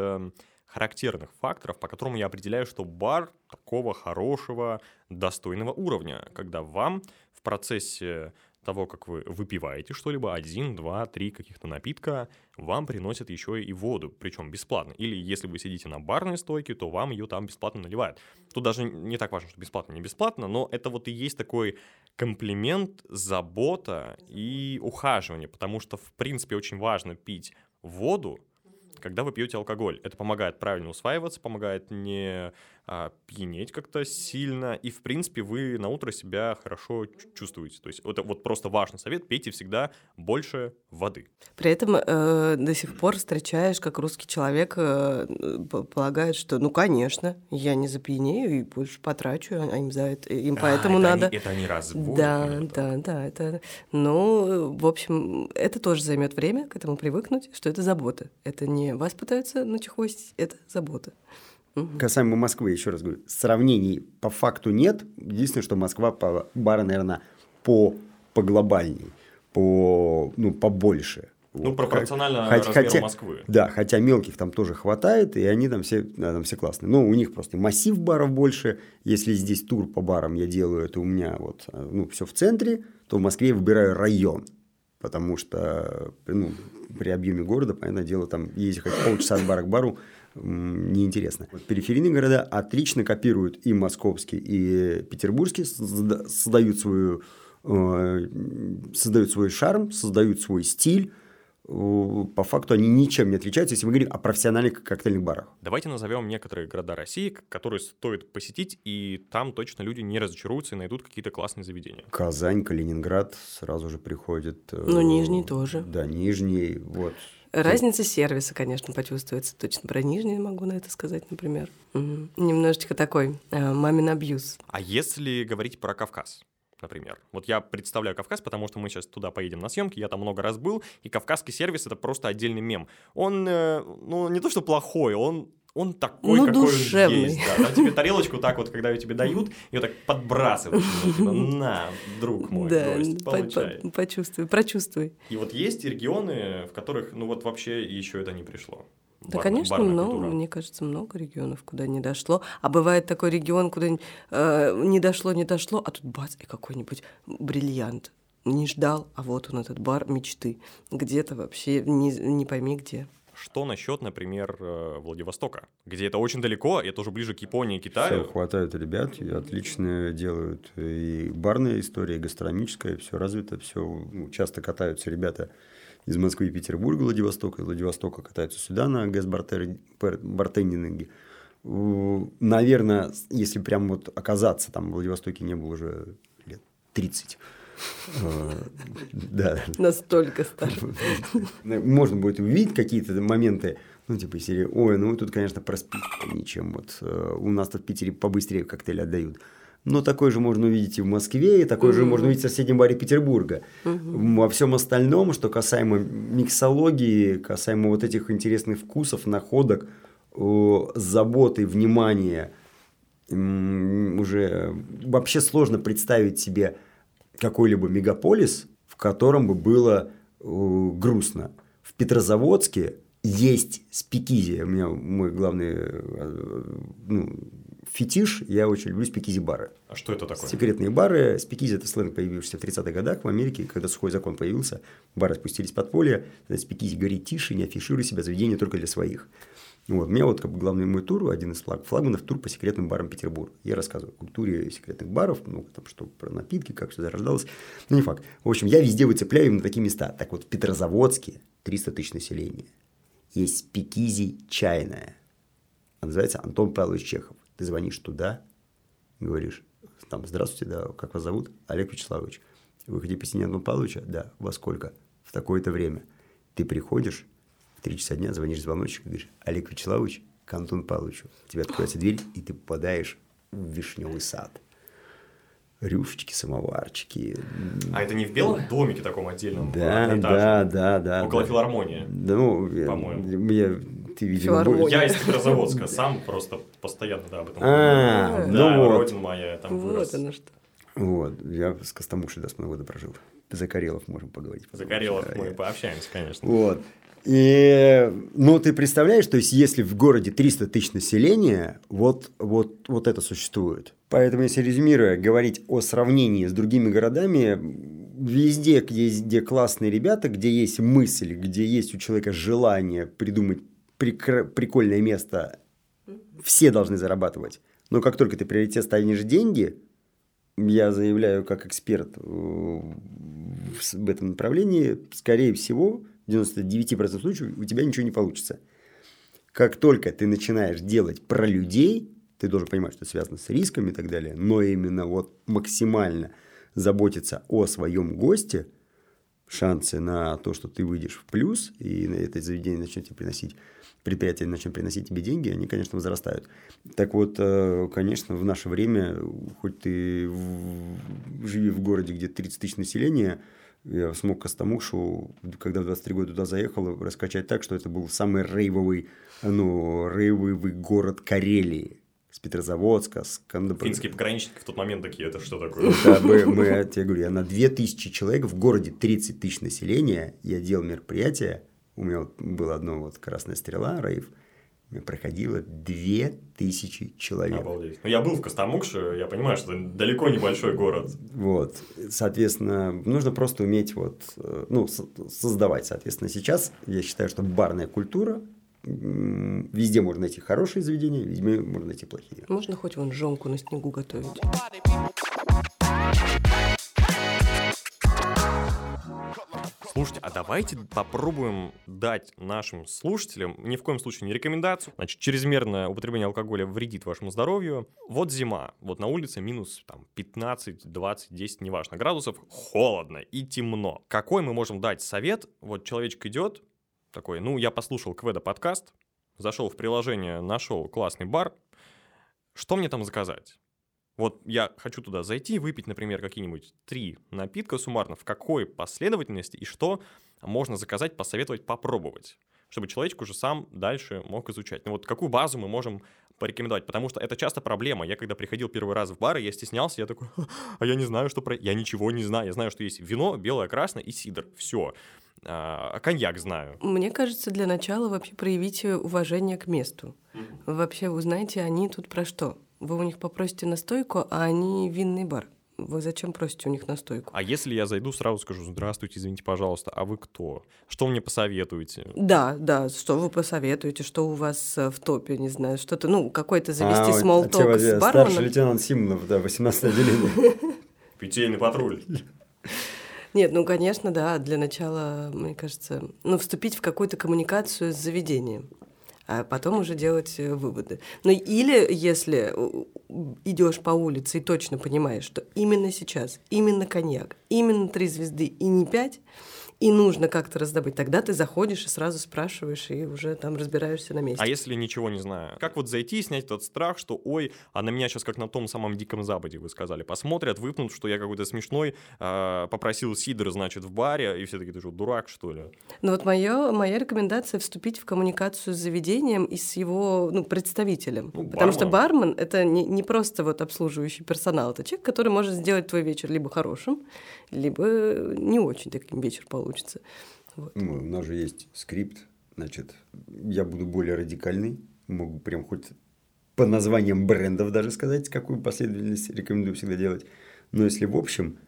характерных факторов, по которым я определяю, что бар такого хорошего, достойного уровня, когда вам в процессе того, как вы выпиваете что-либо, 1, 2, 3 каких-то напитка, вам приносят еще и воду, причем бесплатно. Или если вы сидите на барной стойке, то вам ее там бесплатно наливают. Тут даже не так важно, что бесплатно, не бесплатно, но это вот и есть такой комплимент, забота и ухаживание, потому что, в принципе, очень важно пить воду, когда вы пьете алкоголь. Это помогает правильно усваиваться, помогает не пьянеть как-то сильно, и, в принципе, вы на утро себя хорошо чувствуете. То есть это вот просто важный совет, пейте всегда больше воды. При этом до сих пор встречаешь, как русский человек полагает, что, ну, конечно, я не запьянею и больше потрачу, а им за это, им поэтому это надо... Это они разбудят. Да, это... Ну, в общем, это тоже займет время, к этому привыкнуть, что это забота. Это не вас пытаются начихвостить, это забота. Касаемо Москвы, еще раз говорю, сравнений по факту нет. Единственное, что Москва по бару, наверное, поглобальней, побольше. Ну, вот. Пропорционально размеру Москвы. Да, хотя мелких там тоже хватает, и они там все классные. Но у них просто массив баров больше. Если здесь тур по барам я делаю, это у меня все в центре, то в Москве я выбираю район. Потому что при объеме города, понятное дело, там ездить хоть полчаса от бара к бару неинтересно. Периферийные города отлично копируют и московские, и петербургские, создают свой шарм, создают свой стиль. По факту они ничем не отличаются, если мы говорим о профессиональных коктейльных барах. Давайте назовем некоторые города России, которые стоит посетить, и там точно люди не разочаруются и найдут какие-то классные заведения. Казань, Калининград сразу же приходят. Нижний тоже. Да, Нижний, вот. Разница сервиса, конечно, почувствуется. Точно про Нижний могу на это сказать, например. Немножечко такой мамин абьюз. А если говорить про Кавказ, например? Вот я представляю Кавказ, потому что мы сейчас туда поедем на съемки, я там много раз был, и кавказский сервис — это просто отдельный мем. Он, не то что плохой, он такой, какой душевный. Он есть. Да. Там тебе тарелочку так вот, когда ее тебе дают, ее так подбрасывают. На, друг мой, гость, получай. Почувствуй, прочувствуй. И вот есть регионы, в которых, вообще еще это не пришло. Да, конечно, мне кажется, много регионов, куда не дошло. А бывает такой регион, куда не дошло, а тут бац, и какой-нибудь бриллиант. Не ждал, а вот он, этот бар мечты. Где-то вообще не пойми где. Что насчет, например, Владивостока, где это очень далеко, это уже ближе к Японии и Китаю? Все, хватает ребят, и отлично делают и барная история, и гастрономическая, все развито, все. Часто катаются ребята из Москвы и Петербурга, Владивостока, из Владивостока катаются сюда на гастбартендинге. Наверное, если прям вот оказаться там, в Владивостоке не было уже лет 30. Да. Настолько стар. Можно будет увидеть какие-то моменты, из серии, тут, конечно, проспитали ничем. Вот у нас-то в Питере побыстрее коктейли отдают. Но такой же можно увидеть и в Москве, и такой же можно увидеть в соседнем баре Петербурга. Во всем остальном, что касаемо миксологии, касаемо вот этих интересных вкусов, находок, заботы, внимания, уже вообще сложно представить себе какой-либо мегаполис, в котором бы было грустно. В Петрозаводске есть спикизи. У меня мой главный фетиш, я очень люблю спикизи-бары. А что это такое? Секретные бары. Спикизи – это сленг, появившийся в 30-х годах в Америке, когда сухой закон появился, бары спустились в подполье, спикизи говорит тише, не афишируй себя, заведение только для своих. У меня главный мой тур, один из флагманов, тур по секретным барам Петербурга. Я рассказываю о культуре секретных баров, что про напитки, как все зарождалось, не факт. В общем, я везде выцепляю именно такие места. Так вот, в Петрозаводске 300 тысяч населения. Есть спикизи чайная. Она называется Антон Павлович Чехов. Ты звонишь туда, говоришь, здравствуйте, да, как вас зовут? Олег Вячеславович. Вы хотите посетить Антона Павловича? Да. Во сколько? В такое-то время. Ты приходишь, 3 часа дня, звонишь в звоночек и говоришь, Олег Вячеславович к Антону Павловичу. У тебя открывается дверь, и ты попадаешь в вишневый сад. Рюшечки, самоварчики. А это не в белом домике таком отдельном? Да. Около филармонии, по-моему. Ты, видимо, я из Петрозаводска, сам просто постоянно об этом говорю. Родина моя, там вырос. Вот оно что. Я с Костомукшей до 8 года прожил. За Карелов можем поговорить. За Карелов мы пообщаемся, конечно. И, ну, ты представляешь, то есть, если в городе 300 тысяч населения, вот это существует. Поэтому, если резюмируя, говорить о сравнении с другими городами, везде, где классные ребята, где есть мысль, где есть у человека желание придумать прикольное место, все должны зарабатывать. Но как только ты приоритет станешь деньги, я заявляю как эксперт в этом направлении, скорее всего, в 99% случаев у тебя ничего не получится. Как только ты начинаешь делать про людей, ты должен понимать, что это связано с рисками и так далее, но именно вот максимально заботиться о своем госте, шансы на то, что ты выйдешь в плюс, и на это заведение начнет тебе приносить, предприятие начнет приносить тебе деньги, они, конечно, возрастают. Так вот, конечно, в наше время, хоть ты живи в городе, где 30 тысяч населения, я смог Костомукшу, когда в 23 года туда заехал, раскачать так, что это был самый рейвовый город Карелии. С Петрозаводска, с Кандапры. Финские пограничники в тот момент такие, это что такое? Да, я тебе говорю, я на 2000 человек в городе 30 тысяч населения, я делал мероприятие, у меня вот было одно вот «Красная стрела», рейв, проходило 2000 человек. Обалдеть. Ну, я был в Костомукше, я понимаю, что это далеко не большой город. Вот, соответственно, нужно просто уметь вот, ну, создавать, соответственно. Сейчас я считаю, что барная культура, везде можно найти хорошие заведения, везде можно найти плохие. Можно хоть вон жонку на снегу готовить. Слушайте, а давайте попробуем дать нашим слушателям, ни в коем случае не рекомендацию, значит, чрезмерное употребление алкоголя вредит вашему здоровью. Вот зима, вот на улице минус там, 15, 20, 10, неважно, градусов, холодно и темно. Какой мы можем дать совет? Вот человечек идет, такой, ну, я послушал Кведа подкаст, зашел в приложение, нашел классный бар. Что мне там заказать? Вот я хочу туда зайти, выпить, например, какие-нибудь 3 напитка суммарно. В какой последовательности и что можно заказать, посоветовать, попробовать? Чтобы человечек уже сам дальше мог изучать. Ну вот какую базу мы можем порекомендовать? Потому что это часто проблема. Я когда приходил первый раз в бар, я стеснялся, я такой, а я не знаю, что про... Я ничего не знаю. Я знаю, что есть вино, белое, красное и сидр. Все. Коньяк знаю. Мне кажется, для начала вообще проявите уважение к месту. Вообще узнайте, они тут про что. Вы у них попросите настойку, а они винный бар. Вы зачем просите у них настойку? А если я зайду, сразу скажу, здравствуйте, извините, пожалуйста, а вы кто? Что мне посоветуете? Да, что вы посоветуете, что у вас в топе, не знаю, что-то, ну, какой-то завести смолток с барменом. Старший лейтенант Симонов, да, 18 отделение. Питейный патруль. Нет, ну, конечно, да, для начала, мне кажется, ну, вступить в какую-то коммуникацию с заведением, а потом уже делать выводы. Ну, или если идешь по улице и точно понимаешь, что именно сейчас, именно коньяк, именно 3 звезды и не 5, и нужно как-то раздобыть, тогда ты заходишь и сразу спрашиваешь, и уже там разбираешься на месте. А если ничего не знаю? Как вот зайти и снять тот страх, что ой, а на меня сейчас как на том самом Диком Западе, вы сказали, посмотрят, выпнут, что я какой-то смешной, попросил сидр, значит, в баре, и все такие, ты что, дурак, что ли? Ну вот моя рекомендация — вступить в коммуникацию с заведением и с его представителем. Ну, потому что бармен — это не просто вот обслуживающий персонал, это человек, который может сделать твой вечер либо хорошим, либо не очень таким вечер получится. Вот. Ну, у нас же есть скрипт, значит, я буду более радикальный, могу прям хоть по названиям брендов даже сказать, какую последовательность рекомендую всегда делать, но если в общем,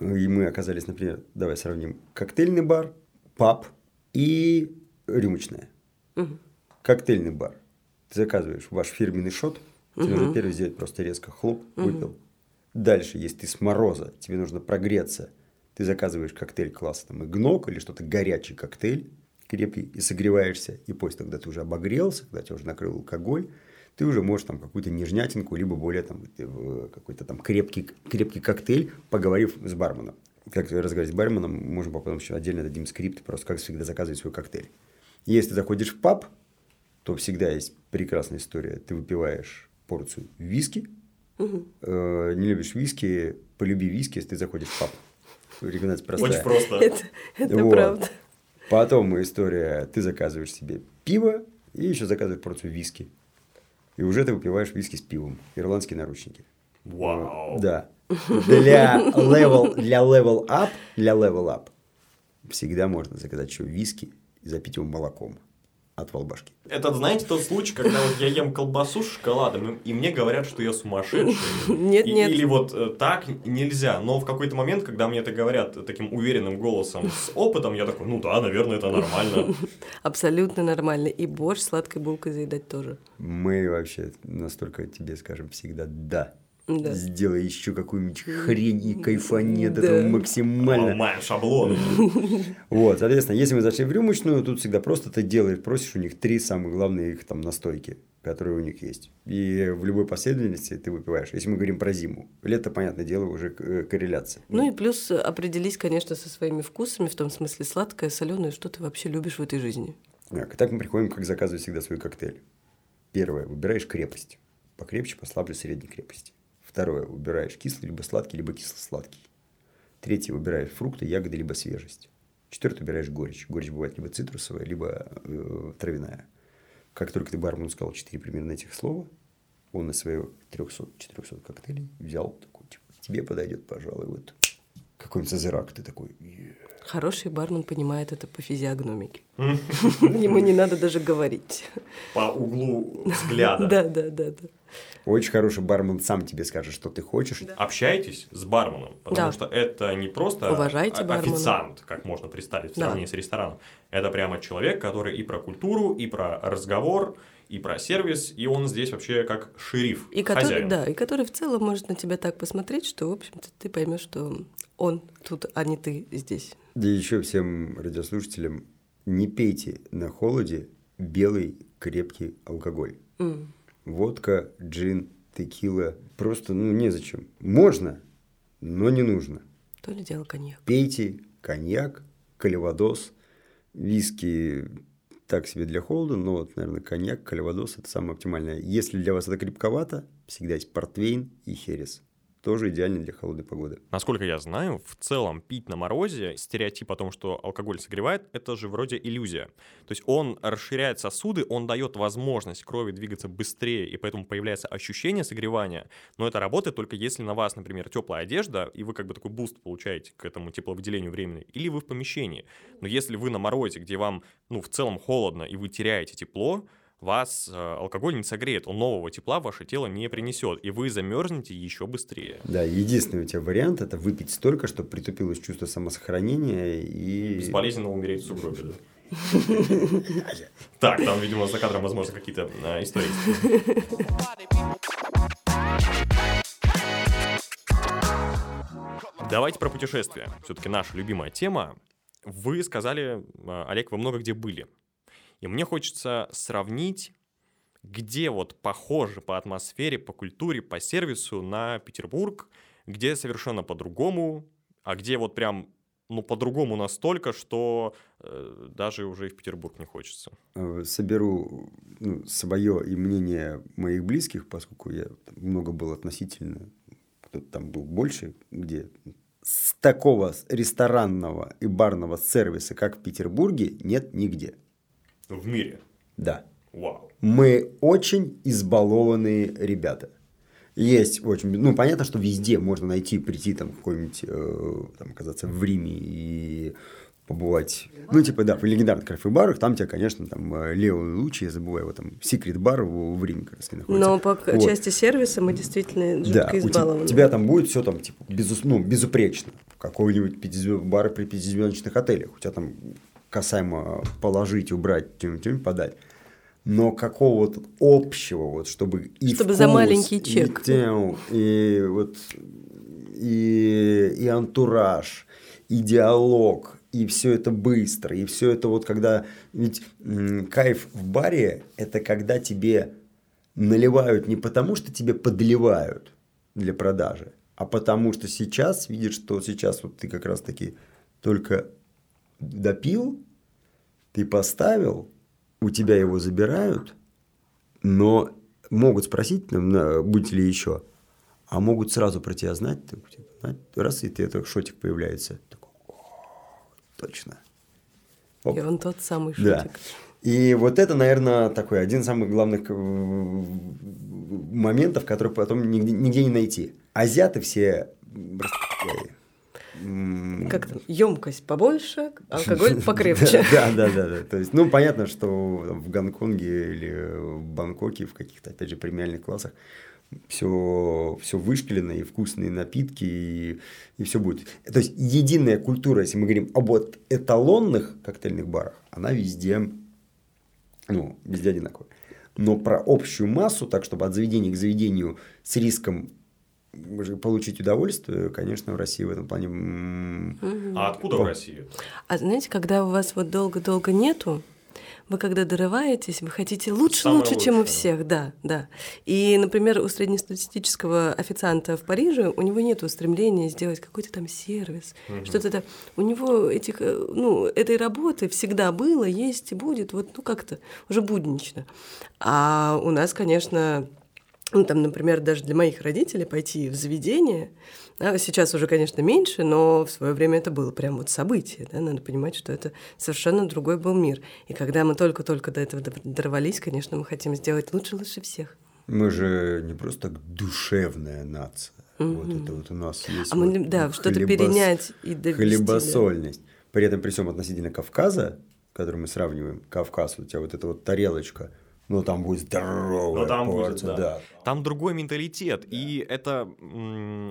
и мы оказались, например, давай сравним коктейльный бар, паб и рюмочная. Угу. Коктейльный бар, ты заказываешь ваш фирменный шот, тебе нужно первый сделать просто резко хлоп, выпил, дальше, если ты с мороза, тебе нужно прогреться. Ты заказываешь коктейль класса там, игнок или что-то горячий коктейль крепкий, и согреваешься. И после, когда ты уже обогрелся, когда тебя уже накрыл алкоголь, ты уже можешь там какую-то нежнятинку, либо более там, какой-то там крепкий коктейль, поговорив с барменом. Как разговаривать с барменом, можем потом еще отдельно дадим скрипт, просто как всегда заказывать свой коктейль. Если ты заходишь в паб, то всегда есть прекрасная история. Ты выпиваешь порцию виски. Не любишь виски, полюби виски, если ты заходишь в паб. Рекомендация простая. Очень просто. Это правда. Потом история, ты заказываешь себе пиво и еще заказываешь порцию виски. И уже ты выпиваешь виски с пивом. Ирландские наручники. Вау. Да. Для level up всегда можно заказать еще виски и запить его молоком от волбашки. Это, знаете, тот случай, когда вот я ем колбасу с шоколадом, и мне говорят, что я сумасшедший. Нет. Или вот так нельзя. Но в какой-то момент, когда мне это говорят таким уверенным голосом с опытом, я такой, ну да, наверное, это нормально. Абсолютно нормально. И борщ сладкой булкой заедать тоже. Мы вообще настолько тебе скажем всегда «да». Да. Сделай еще какую-нибудь хрень и кайфанет, да. Это максимально. Ломаем шаблоны. Вот, соответственно, если мы зашли в рюмочную, тут всегда просто ты делаешь, просишь у них три самые главные их там настойки, которые у них есть. И в любой последовательности ты выпиваешь. Если мы говорим про зиму, лето, понятное дело, уже корреляция. Ну и плюс определись, конечно, со своими вкусами, в том смысле сладкое, соленое, что ты вообще любишь в этой жизни. Так мы приходим, как заказывать всегда свой коктейль. Первое, выбираешь крепость. Покрепче, послаблее средней крепости. Второе. Выбираешь кислый, либо сладкий, либо кисло-сладкий. Третье. Выбираешь фрукты, ягоды, либо свежесть. Четвертое. Выбираешь горечь. Горечь бывает либо цитрусовая, либо травяная. Как только ты бармену сказал 4 примерно этих слова, он из своего 300-400 коктейлей взял такой, типа, тебе подойдет, пожалуй, вот какой-нибудь сазерак. Ты такой... Yeah. Хороший бармен понимает это по физиогномике. Ему не надо даже говорить. По углу взгляда. Да. Очень хороший бармен сам тебе скажет, что ты хочешь. Да. Общайтесь с барменом, потому что это не просто официант, как можно представить в сравнении с рестораном. Это прямо человек, который и про культуру, и про разговор, и про сервис, и он здесь вообще как шериф, и хозяин. Который в целом может на тебя так посмотреть, что, в общем-то, ты поймешь, что он тут, а не ты здесь. Да еще всем радиослушателям не пейте на холоде белый крепкий алкоголь. Водка, джин, текила. Просто, незачем. Можно, но не нужно. То ли дело коньяк. Пейте коньяк, кальвадос, виски так себе для холода, но вот, наверное, коньяк, кальвадос – это самое оптимальное. Если для вас это крепковато, всегда есть портвейн и херес. Тоже идеально для холодной погоды. Насколько я знаю, в целом пить на морозе, стереотип о том, что алкоголь согревает, это же вроде иллюзия. То есть он расширяет сосуды, он дает возможность крови двигаться быстрее, и поэтому появляется ощущение согревания, но это работает только если на вас, например, теплая одежда, и вы как бы такой буст получаете к этому тепловыделению времени, или вы в помещении. Но если вы на морозе, где вам, в целом холодно, и вы теряете тепло, вас алкоголь не согреет, он нового тепла в ваше тело не принесет, и вы замерзнете еще быстрее. Да, единственный у тебя вариант – это выпить столько, чтобы притупилось чувство самосохранения и… Безболезненно умереть в сугробе. Так, там, видимо, за кадром, возможно, какие-то истории. Давайте про путешествия. Все-таки наша любимая тема. Вы сказали, Олег, вы много где были. И мне хочется сравнить, где вот похоже по атмосфере, по культуре, по сервису на Петербург, где совершенно по-другому, а где вот прям, по-другому настолько, что даже уже и в Петербург не хочется. Соберу свое и мнение моих близких, поскольку я много был относительно, кто-то там был больше, где... С такого ресторанного и барного сервиса, как в Петербурге, нет нигде. В мире? Да. Вау. Мы очень избалованные ребята. Есть очень... понятно, что везде можно найти, прийти там какой-нибудь... оказаться в Риме и побывать... в легендарных кафе-барах. Там тебя, конечно, Лео Лучи, я забываю его Секрет-бар в Риме как раз находится. Но по части сервиса мы действительно жутко избалованы. Да, у тебя там будет все безупречно. Какой-нибудь бар при 5-звездочных отелях. У тебя там... касаемо положить, убрать, подать. Но какого-то общего, чтобы вкус, за маленький чек. И антураж, и диалог, и все это быстро, и все это когда... Ведь кайф в баре – это когда тебе наливают не потому, что тебе подливают для продажи, а потому, что сейчас, видишь, что сейчас ты как раз-таки только... допил, ты поставил, у тебя его забирают, но могут спросить, будете ли еще, а могут сразу про тебя знать, раз и тебе этот шотик появляется, такой, точно. Оп. И он тот самый шотик. Да. И это, наверное, такой один из самых главных моментов, который потом нигде не найти. Азиаты все... Как-то емкость побольше, алкоголь покрепче. Да. То есть, ну, понятно, что в Гонконге или в Бангкоке, в каких-то, опять же, премиальных классах все вышкалено, и вкусные напитки, и все будет. То есть, единая культура, если мы говорим об эталонных коктейльных барах, она везде, ну, везде одинаковая. Но про общую массу, так, чтобы от заведения к заведению с риском получить удовольствие, конечно, в России в этом плане... А откуда в России? А знаете, когда у вас вот долго-долго нету, вы когда дорываетесь, вы хотите лучше, чем у всех, да. И, например, у среднестатистического официанта в Париже у него нет стремления сделать какой-то там сервис, что-то там. У него этой работы всегда было, есть и будет, как-то уже буднично. А у нас, конечно... например, даже для моих родителей пойти в заведение, сейчас уже, конечно, меньше, но в свое время это было прям событие, надо понимать, что это совершенно другой был мир. И когда мы только-только до этого дорвались, конечно, мы хотим сделать лучше всех. Мы же не просто душевная нация, это у нас есть. А мы, что-то перенять и довести. Хлебосольность. При этом, при всем относительно Кавказа, который мы сравниваем, Кавказ, у тебя эта тарелочка. Но там будет здоровая порция. Там другой менталитет, и это...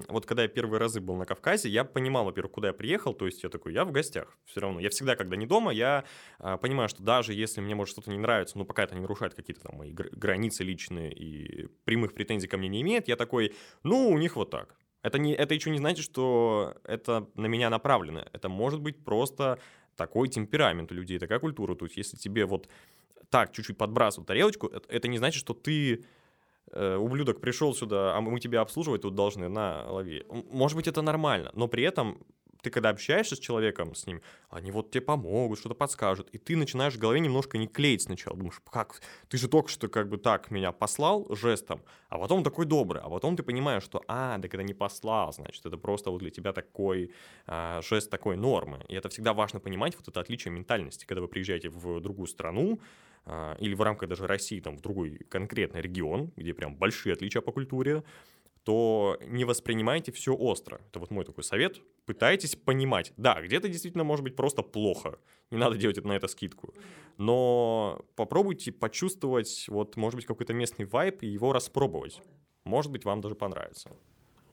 Вот когда я первые разы был на Кавказе, я понимал, во-первых, куда я приехал, то есть я такой, я в гостях все равно. Я всегда, когда не дома, я понимаю, что даже если мне, может, что-то не нравится, но пока это не нарушает какие-то там мои границы личные и прямых претензий ко мне не имеет, я такой, у них вот так. Это еще не значит, что это на меня направлено. Это может быть просто такой темперамент у людей, такая культура. То есть если тебе так, чуть-чуть подбрасывал тарелочку, это не значит, что ты, ублюдок, пришел сюда, а мы тебя обслуживать тут должны, на, лови. Может быть, это нормально, но при этом ты, когда общаешься с человеком, с ним, они тебе помогут, что-то подскажут, и ты начинаешь в голове немножко не клеить сначала, думаешь, как, ты же только что так меня послал жестом, а потом такой добрый, а потом ты понимаешь, что, так это не послал, значит, это просто для тебя такой жест такой нормы, и это всегда важно понимать, это отличие ментальности, когда вы приезжаете в другую страну, или в рамках даже России, в другой конкретный регион, где прям большие отличия по культуре, то не воспринимайте все остро. Это мой такой совет. Пытайтесь понимать. Да, где-то действительно может быть просто плохо. Не надо делать на это скидку. Но попробуйте почувствовать, может быть, какой-то местный вайб и его распробовать. Может быть, вам даже понравится.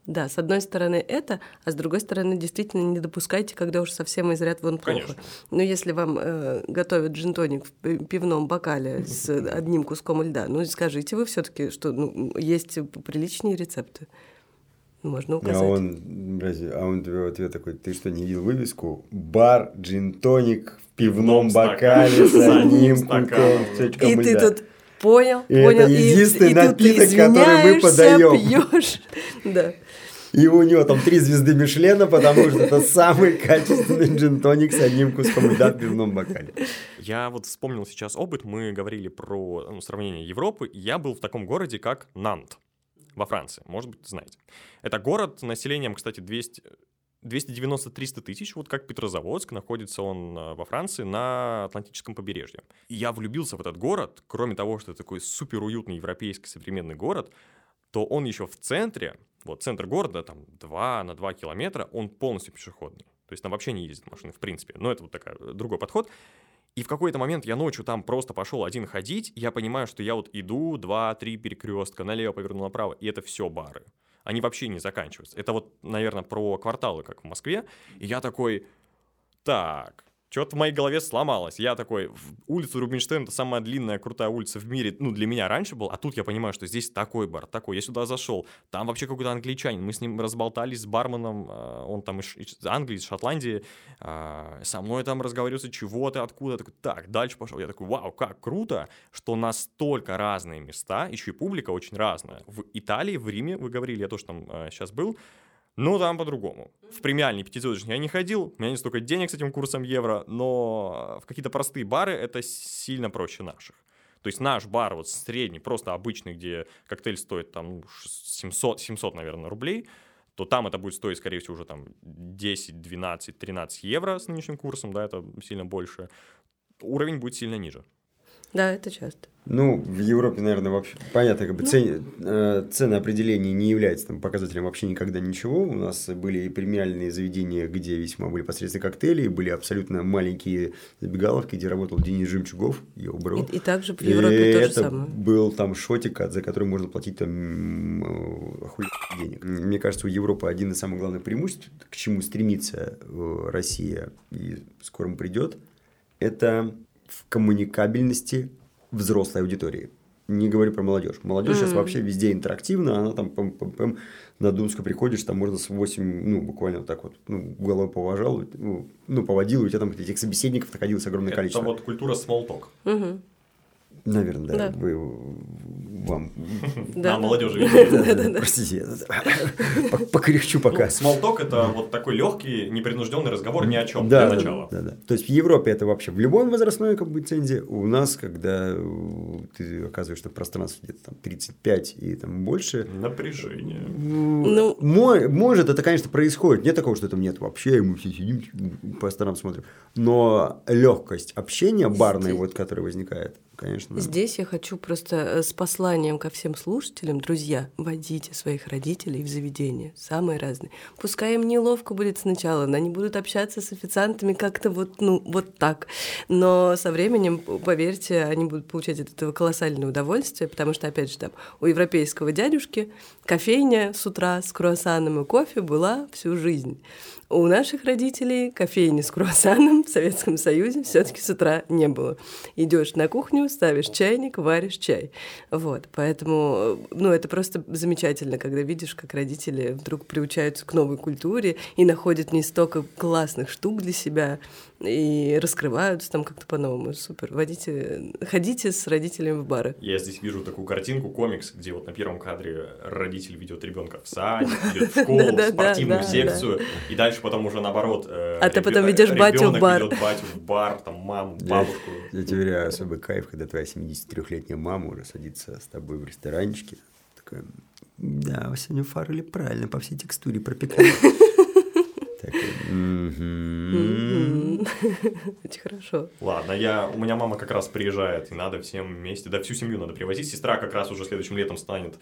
Да, с одной стороны это, а с другой стороны действительно не допускайте, когда уж совсем из ряд вон плохо. Конечно. Но если вам готовят джин-тоник в пивном бокале с одним куском льда, скажите вы все-таки, что есть приличные рецепты. Можно указать. А он тебе в ответ такой, ты что, не видел вывеску? Бар, джин-тоник в пивном бокале с одним куском льда. И ты тут... Понял. Это единственный напиток, который мы подаем. Пьешь. Да. И у него 3 звезды Мишлена, потому что это самый качественный джин-тоник с одним куском льда в пивном бокале. Я вспомнил сейчас опыт. Мы говорили про сравнение Европы. Я был в таком городе, как Нант во Франции. Может быть, знаете. Это город с населением, кстати, 290-300 тысяч, как Петрозаводск, находится он во Франции на Атлантическом побережье. И я влюбился в этот город, кроме того, что это такой суперуютный европейский современный город, то он еще в центре, центр города, 2 на 2 километра, он полностью пешеходный. То есть там вообще не ездят машины, в принципе. Но это другой подход. И в какой-то момент я ночью там просто пошел один ходить, и я понимаю, что я иду 2-3 перекрестка, налево повернул, направо, и это все бары. Они вообще не заканчиваются. Это наверное, про кварталы, как в Москве. И я такой, что-то в моей голове сломалось. Я такой, улица Рубинштейна, это самая длинная, крутая улица в мире, для меня раньше была. А тут я понимаю, что здесь такой бар, такой. Я сюда зашел, там вообще какой-то англичанин. Мы с ним разболтались, с барменом, он там из Англии, из Шотландии. Со мной там разговаривался, чего ты, откуда. Я такой, дальше пошел. Я такой, вау, как круто, что настолько разные места, еще и публика очень разная. В Италии, в Риме, вы говорили, я тоже там сейчас был. Там по-другому. В премиальный 5-звездочный я не ходил, у меня не столько денег с этим курсом евро, но в какие-то простые бары это сильно проще наших. То есть наш бар средний, просто обычный, где коктейль стоит 700, наверное, рублей, то там это будет стоить, скорее всего, уже 10, 12, 13 евро с нынешним курсом, это сильно больше. Уровень будет сильно ниже. Да, это часто. Ну, в Европе, наверное, вообще понятно, как бы ценоопределение не является там показателем вообще никогда ничего. У нас были и премиальные заведения, где весьма были посредственные коктейли, были абсолютно маленькие забегаловки, где работал Денис Жемчугов, его бро. И также в Европе тоже самое. Был там шотик, за который можно платить там охуенно денег. Мне кажется, у Европы один из самых главных преимуществ, к чему стремится Россия и скоро придет, это в коммуникабельности взрослой аудитории. Не говорю про молодежь. Молодежь сейчас вообще везде интерактивна, она там на Думскую приходишь, там можно с 8, ну, буквально вот так вот, ну, головой поважал, ну, поводил, и у тебя там этих собеседников находилось огромное количество. Там вот культура small talk. Наверное, да. Вы, вам. Да, молодежи. Простите, покряхчу пока. Смолток – это вот такой легкий, непринужденный разговор ни о чем для начала. Да. То есть в Европе это вообще в любой возрастной цензе. У нас, когда ты оказываешься в пространстве где-то там 35 и там больше. Напряжение. Может, это, конечно, происходит. Нет такого, что там нет вообще, и мы все сидим по сторонам смотрим. Но легкость общения барной, вот, которая возникает, конечно. Здесь я хочу просто с посланием ко всем слушателям: друзья, водите своих родителей в заведения, самые разные. Пускай им неловко будет сначала, они будут общаться с официантами как-то вот, ну, вот так. Но со временем, поверьте, они будут получать от этого колоссальное удовольствие, потому что, опять же, там у европейского дядюшки кофейня с утра с круассаном и кофе была всю жизнь. У наших родителей кофейни с круассаном в Советском Союзе все-таки с утра не было. Идешь на кухню, ставишь чайник, варишь чай. Вот, поэтому, ну, это просто замечательно, когда видишь, как родители вдруг приучаются к новой культуре и находят в ней столько классных штук для себя и раскрываются там как-то по-новому. Супер. Ходите с родителями в бары. Я здесь вижу такую картинку, комикс, где вот на первом кадре родитель ведет ребенка в садик, идет в школу, в спортивную секцию, и дальше потом уже наоборот. А ты потом ведешь батю в бар. Ведет батю в бар, там маму, бабушку. Я тебе верю, особый кайф, когда твоя 73-летняя мама уже садится с тобой в ресторанчике. Такая, да, вы сегодня фарили правильно, по всей текстуре пропекли. Очень хорошо. Ладно, у меня мама как раз приезжает, и надо всем вместе, да, всю семью надо привозить. Сестра как раз уже следующим летом станет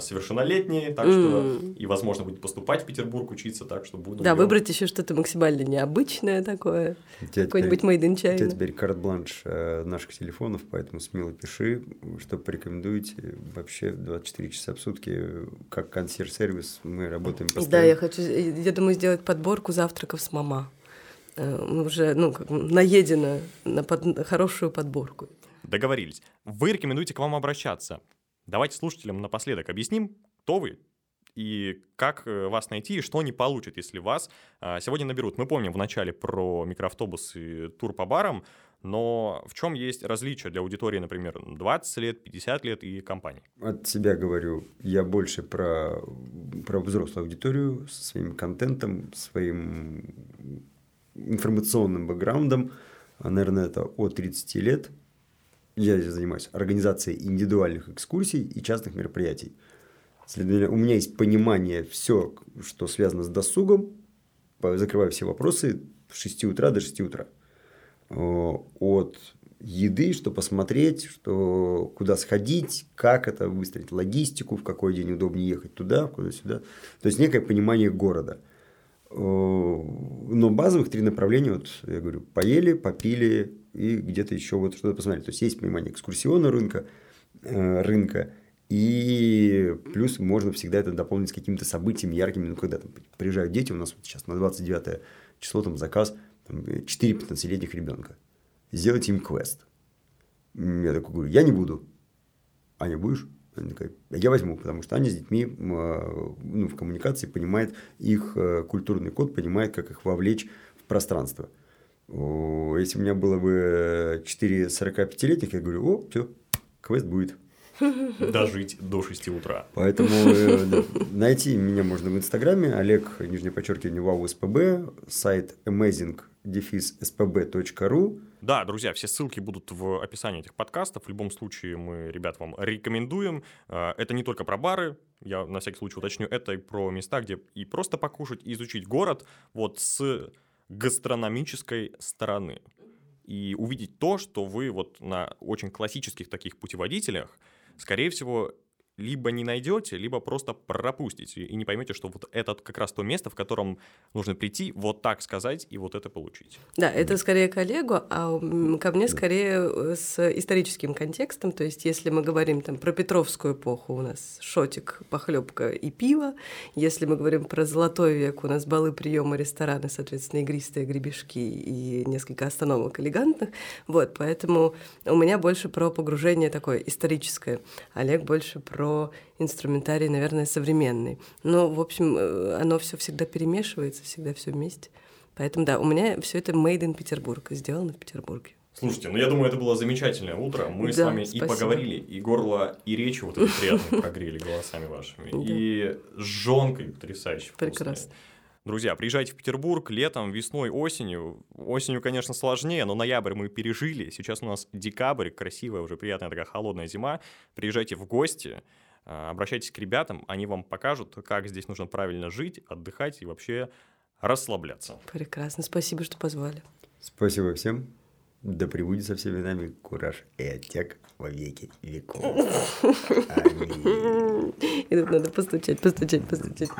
совершеннолетней, так что и, возможно, будет поступать в Петербург учиться, так что буду. Да, выбрать еще что-то максимально необычное такое, какой-нибудь made in China. У тебя теперь карт-бланш наших телефонов, поэтому смело пиши, что порекомендуете вообще 24 часа в сутки, как консьерж-сервис мы работаем постоянно. Да, я думаю, сделать подборку завтраков с мама. Уже, ну, как наедено на хорошую подборку. Договорились. Вы рекомендуете к вам обращаться. Давайте слушателям напоследок объясним, кто вы и как вас найти, и что они получат, если вас сегодня наберут. Мы помним в начале про микроавтобус и тур по барам, но в чем есть различия для аудитории, например, 20 лет, 50 лет и компаний? От себя говорю, я больше про взрослую аудиторию со своим контентом, своим информационным бэкграундом, наверное, это от 30 лет. Я занимаюсь организацией индивидуальных экскурсий и частных мероприятий. Следовательно, у меня есть понимание все, что связано с досугом. Закрываю все вопросы с 6 утра до 6 утра. От еды, что посмотреть, что, куда сходить, как это выстроить, логистику, в какой день удобнее ехать туда, куда-сюда. То есть, некое понимание города. Но базовых 3 направления, вот я говорю, поели, попили и где-то еще вот что-то посмотрели. То есть, есть понимание экскурсионного рынка, и плюс можно всегда это дополнить с какими-то событиями яркими. Ну, когда там приезжают дети, у нас вот сейчас на 29 число там заказ, 4 15-летних ребенка, сделайте им квест. Я такой говорю, я не буду. Аня, будешь? Она такая, я возьму, потому что Аня с детьми, ну, в коммуникации понимает их культурный код, понимает, как их вовлечь в пространство. Если у меня было бы 4 45-летних, я говорю, о, все, квест будет. Дожить до 6 утра. Поэтому найти меня можно в Инстаграме. Олег, _ ВАУСПБ, сайт amazing-spb.ru. Да, друзья, все ссылки будут в описании этих подкастов. В любом случае, мы, ребят, вам рекомендуем. Это не только про бары, я на всякий случай уточню, это и про места, где и просто покушать, и изучить город вот с гастрономической стороны. и увидеть то, что вы вот на очень классических таких путеводителях, скорее всего, либо не найдете, либо просто пропустите и не поймете, что вот это как раз то место, в котором нужно прийти, вот так сказать и вот это получить. Да, это скорее коллегу, а ко мне скорее с историческим контекстом. То есть, если мы говорим там про Петровскую эпоху, у нас шотик, похлебка и пиво. Если мы говорим про Золотой век, у нас балы, приемы, рестораны, соответственно, игристые гребешки и несколько остановок элегантных. Вот, поэтому у меня больше про погружение такое историческое. Олег больше про инструментарий, наверное, современный. Но, в общем, оно все всегда перемешивается, всегда все вместе. Поэтому, да, у меня все это made in Петербург, сделано в Петербурге. Слушайте, ну я думаю, это было замечательное утро. Мы с вами спасибо. И поговорили, и горло, и речи вот это приятно прогрели голосами вашими, и с жонкой потрясающе вкусной. Прекрасно. Друзья, приезжайте в Петербург летом, весной, осенью. Осенью, конечно, сложнее, но ноябрь мы пережили. Сейчас у нас декабрь, красивая уже приятная такая холодная зима. Приезжайте в гости, обращайтесь к ребятам, они вам покажут, как здесь нужно правильно жить, отдыхать и вообще расслабляться. Прекрасно, спасибо, что позвали. Спасибо всем. Да пребудет со всеми нами кураж и отек во веки веков. Аминь. И тут надо постучать.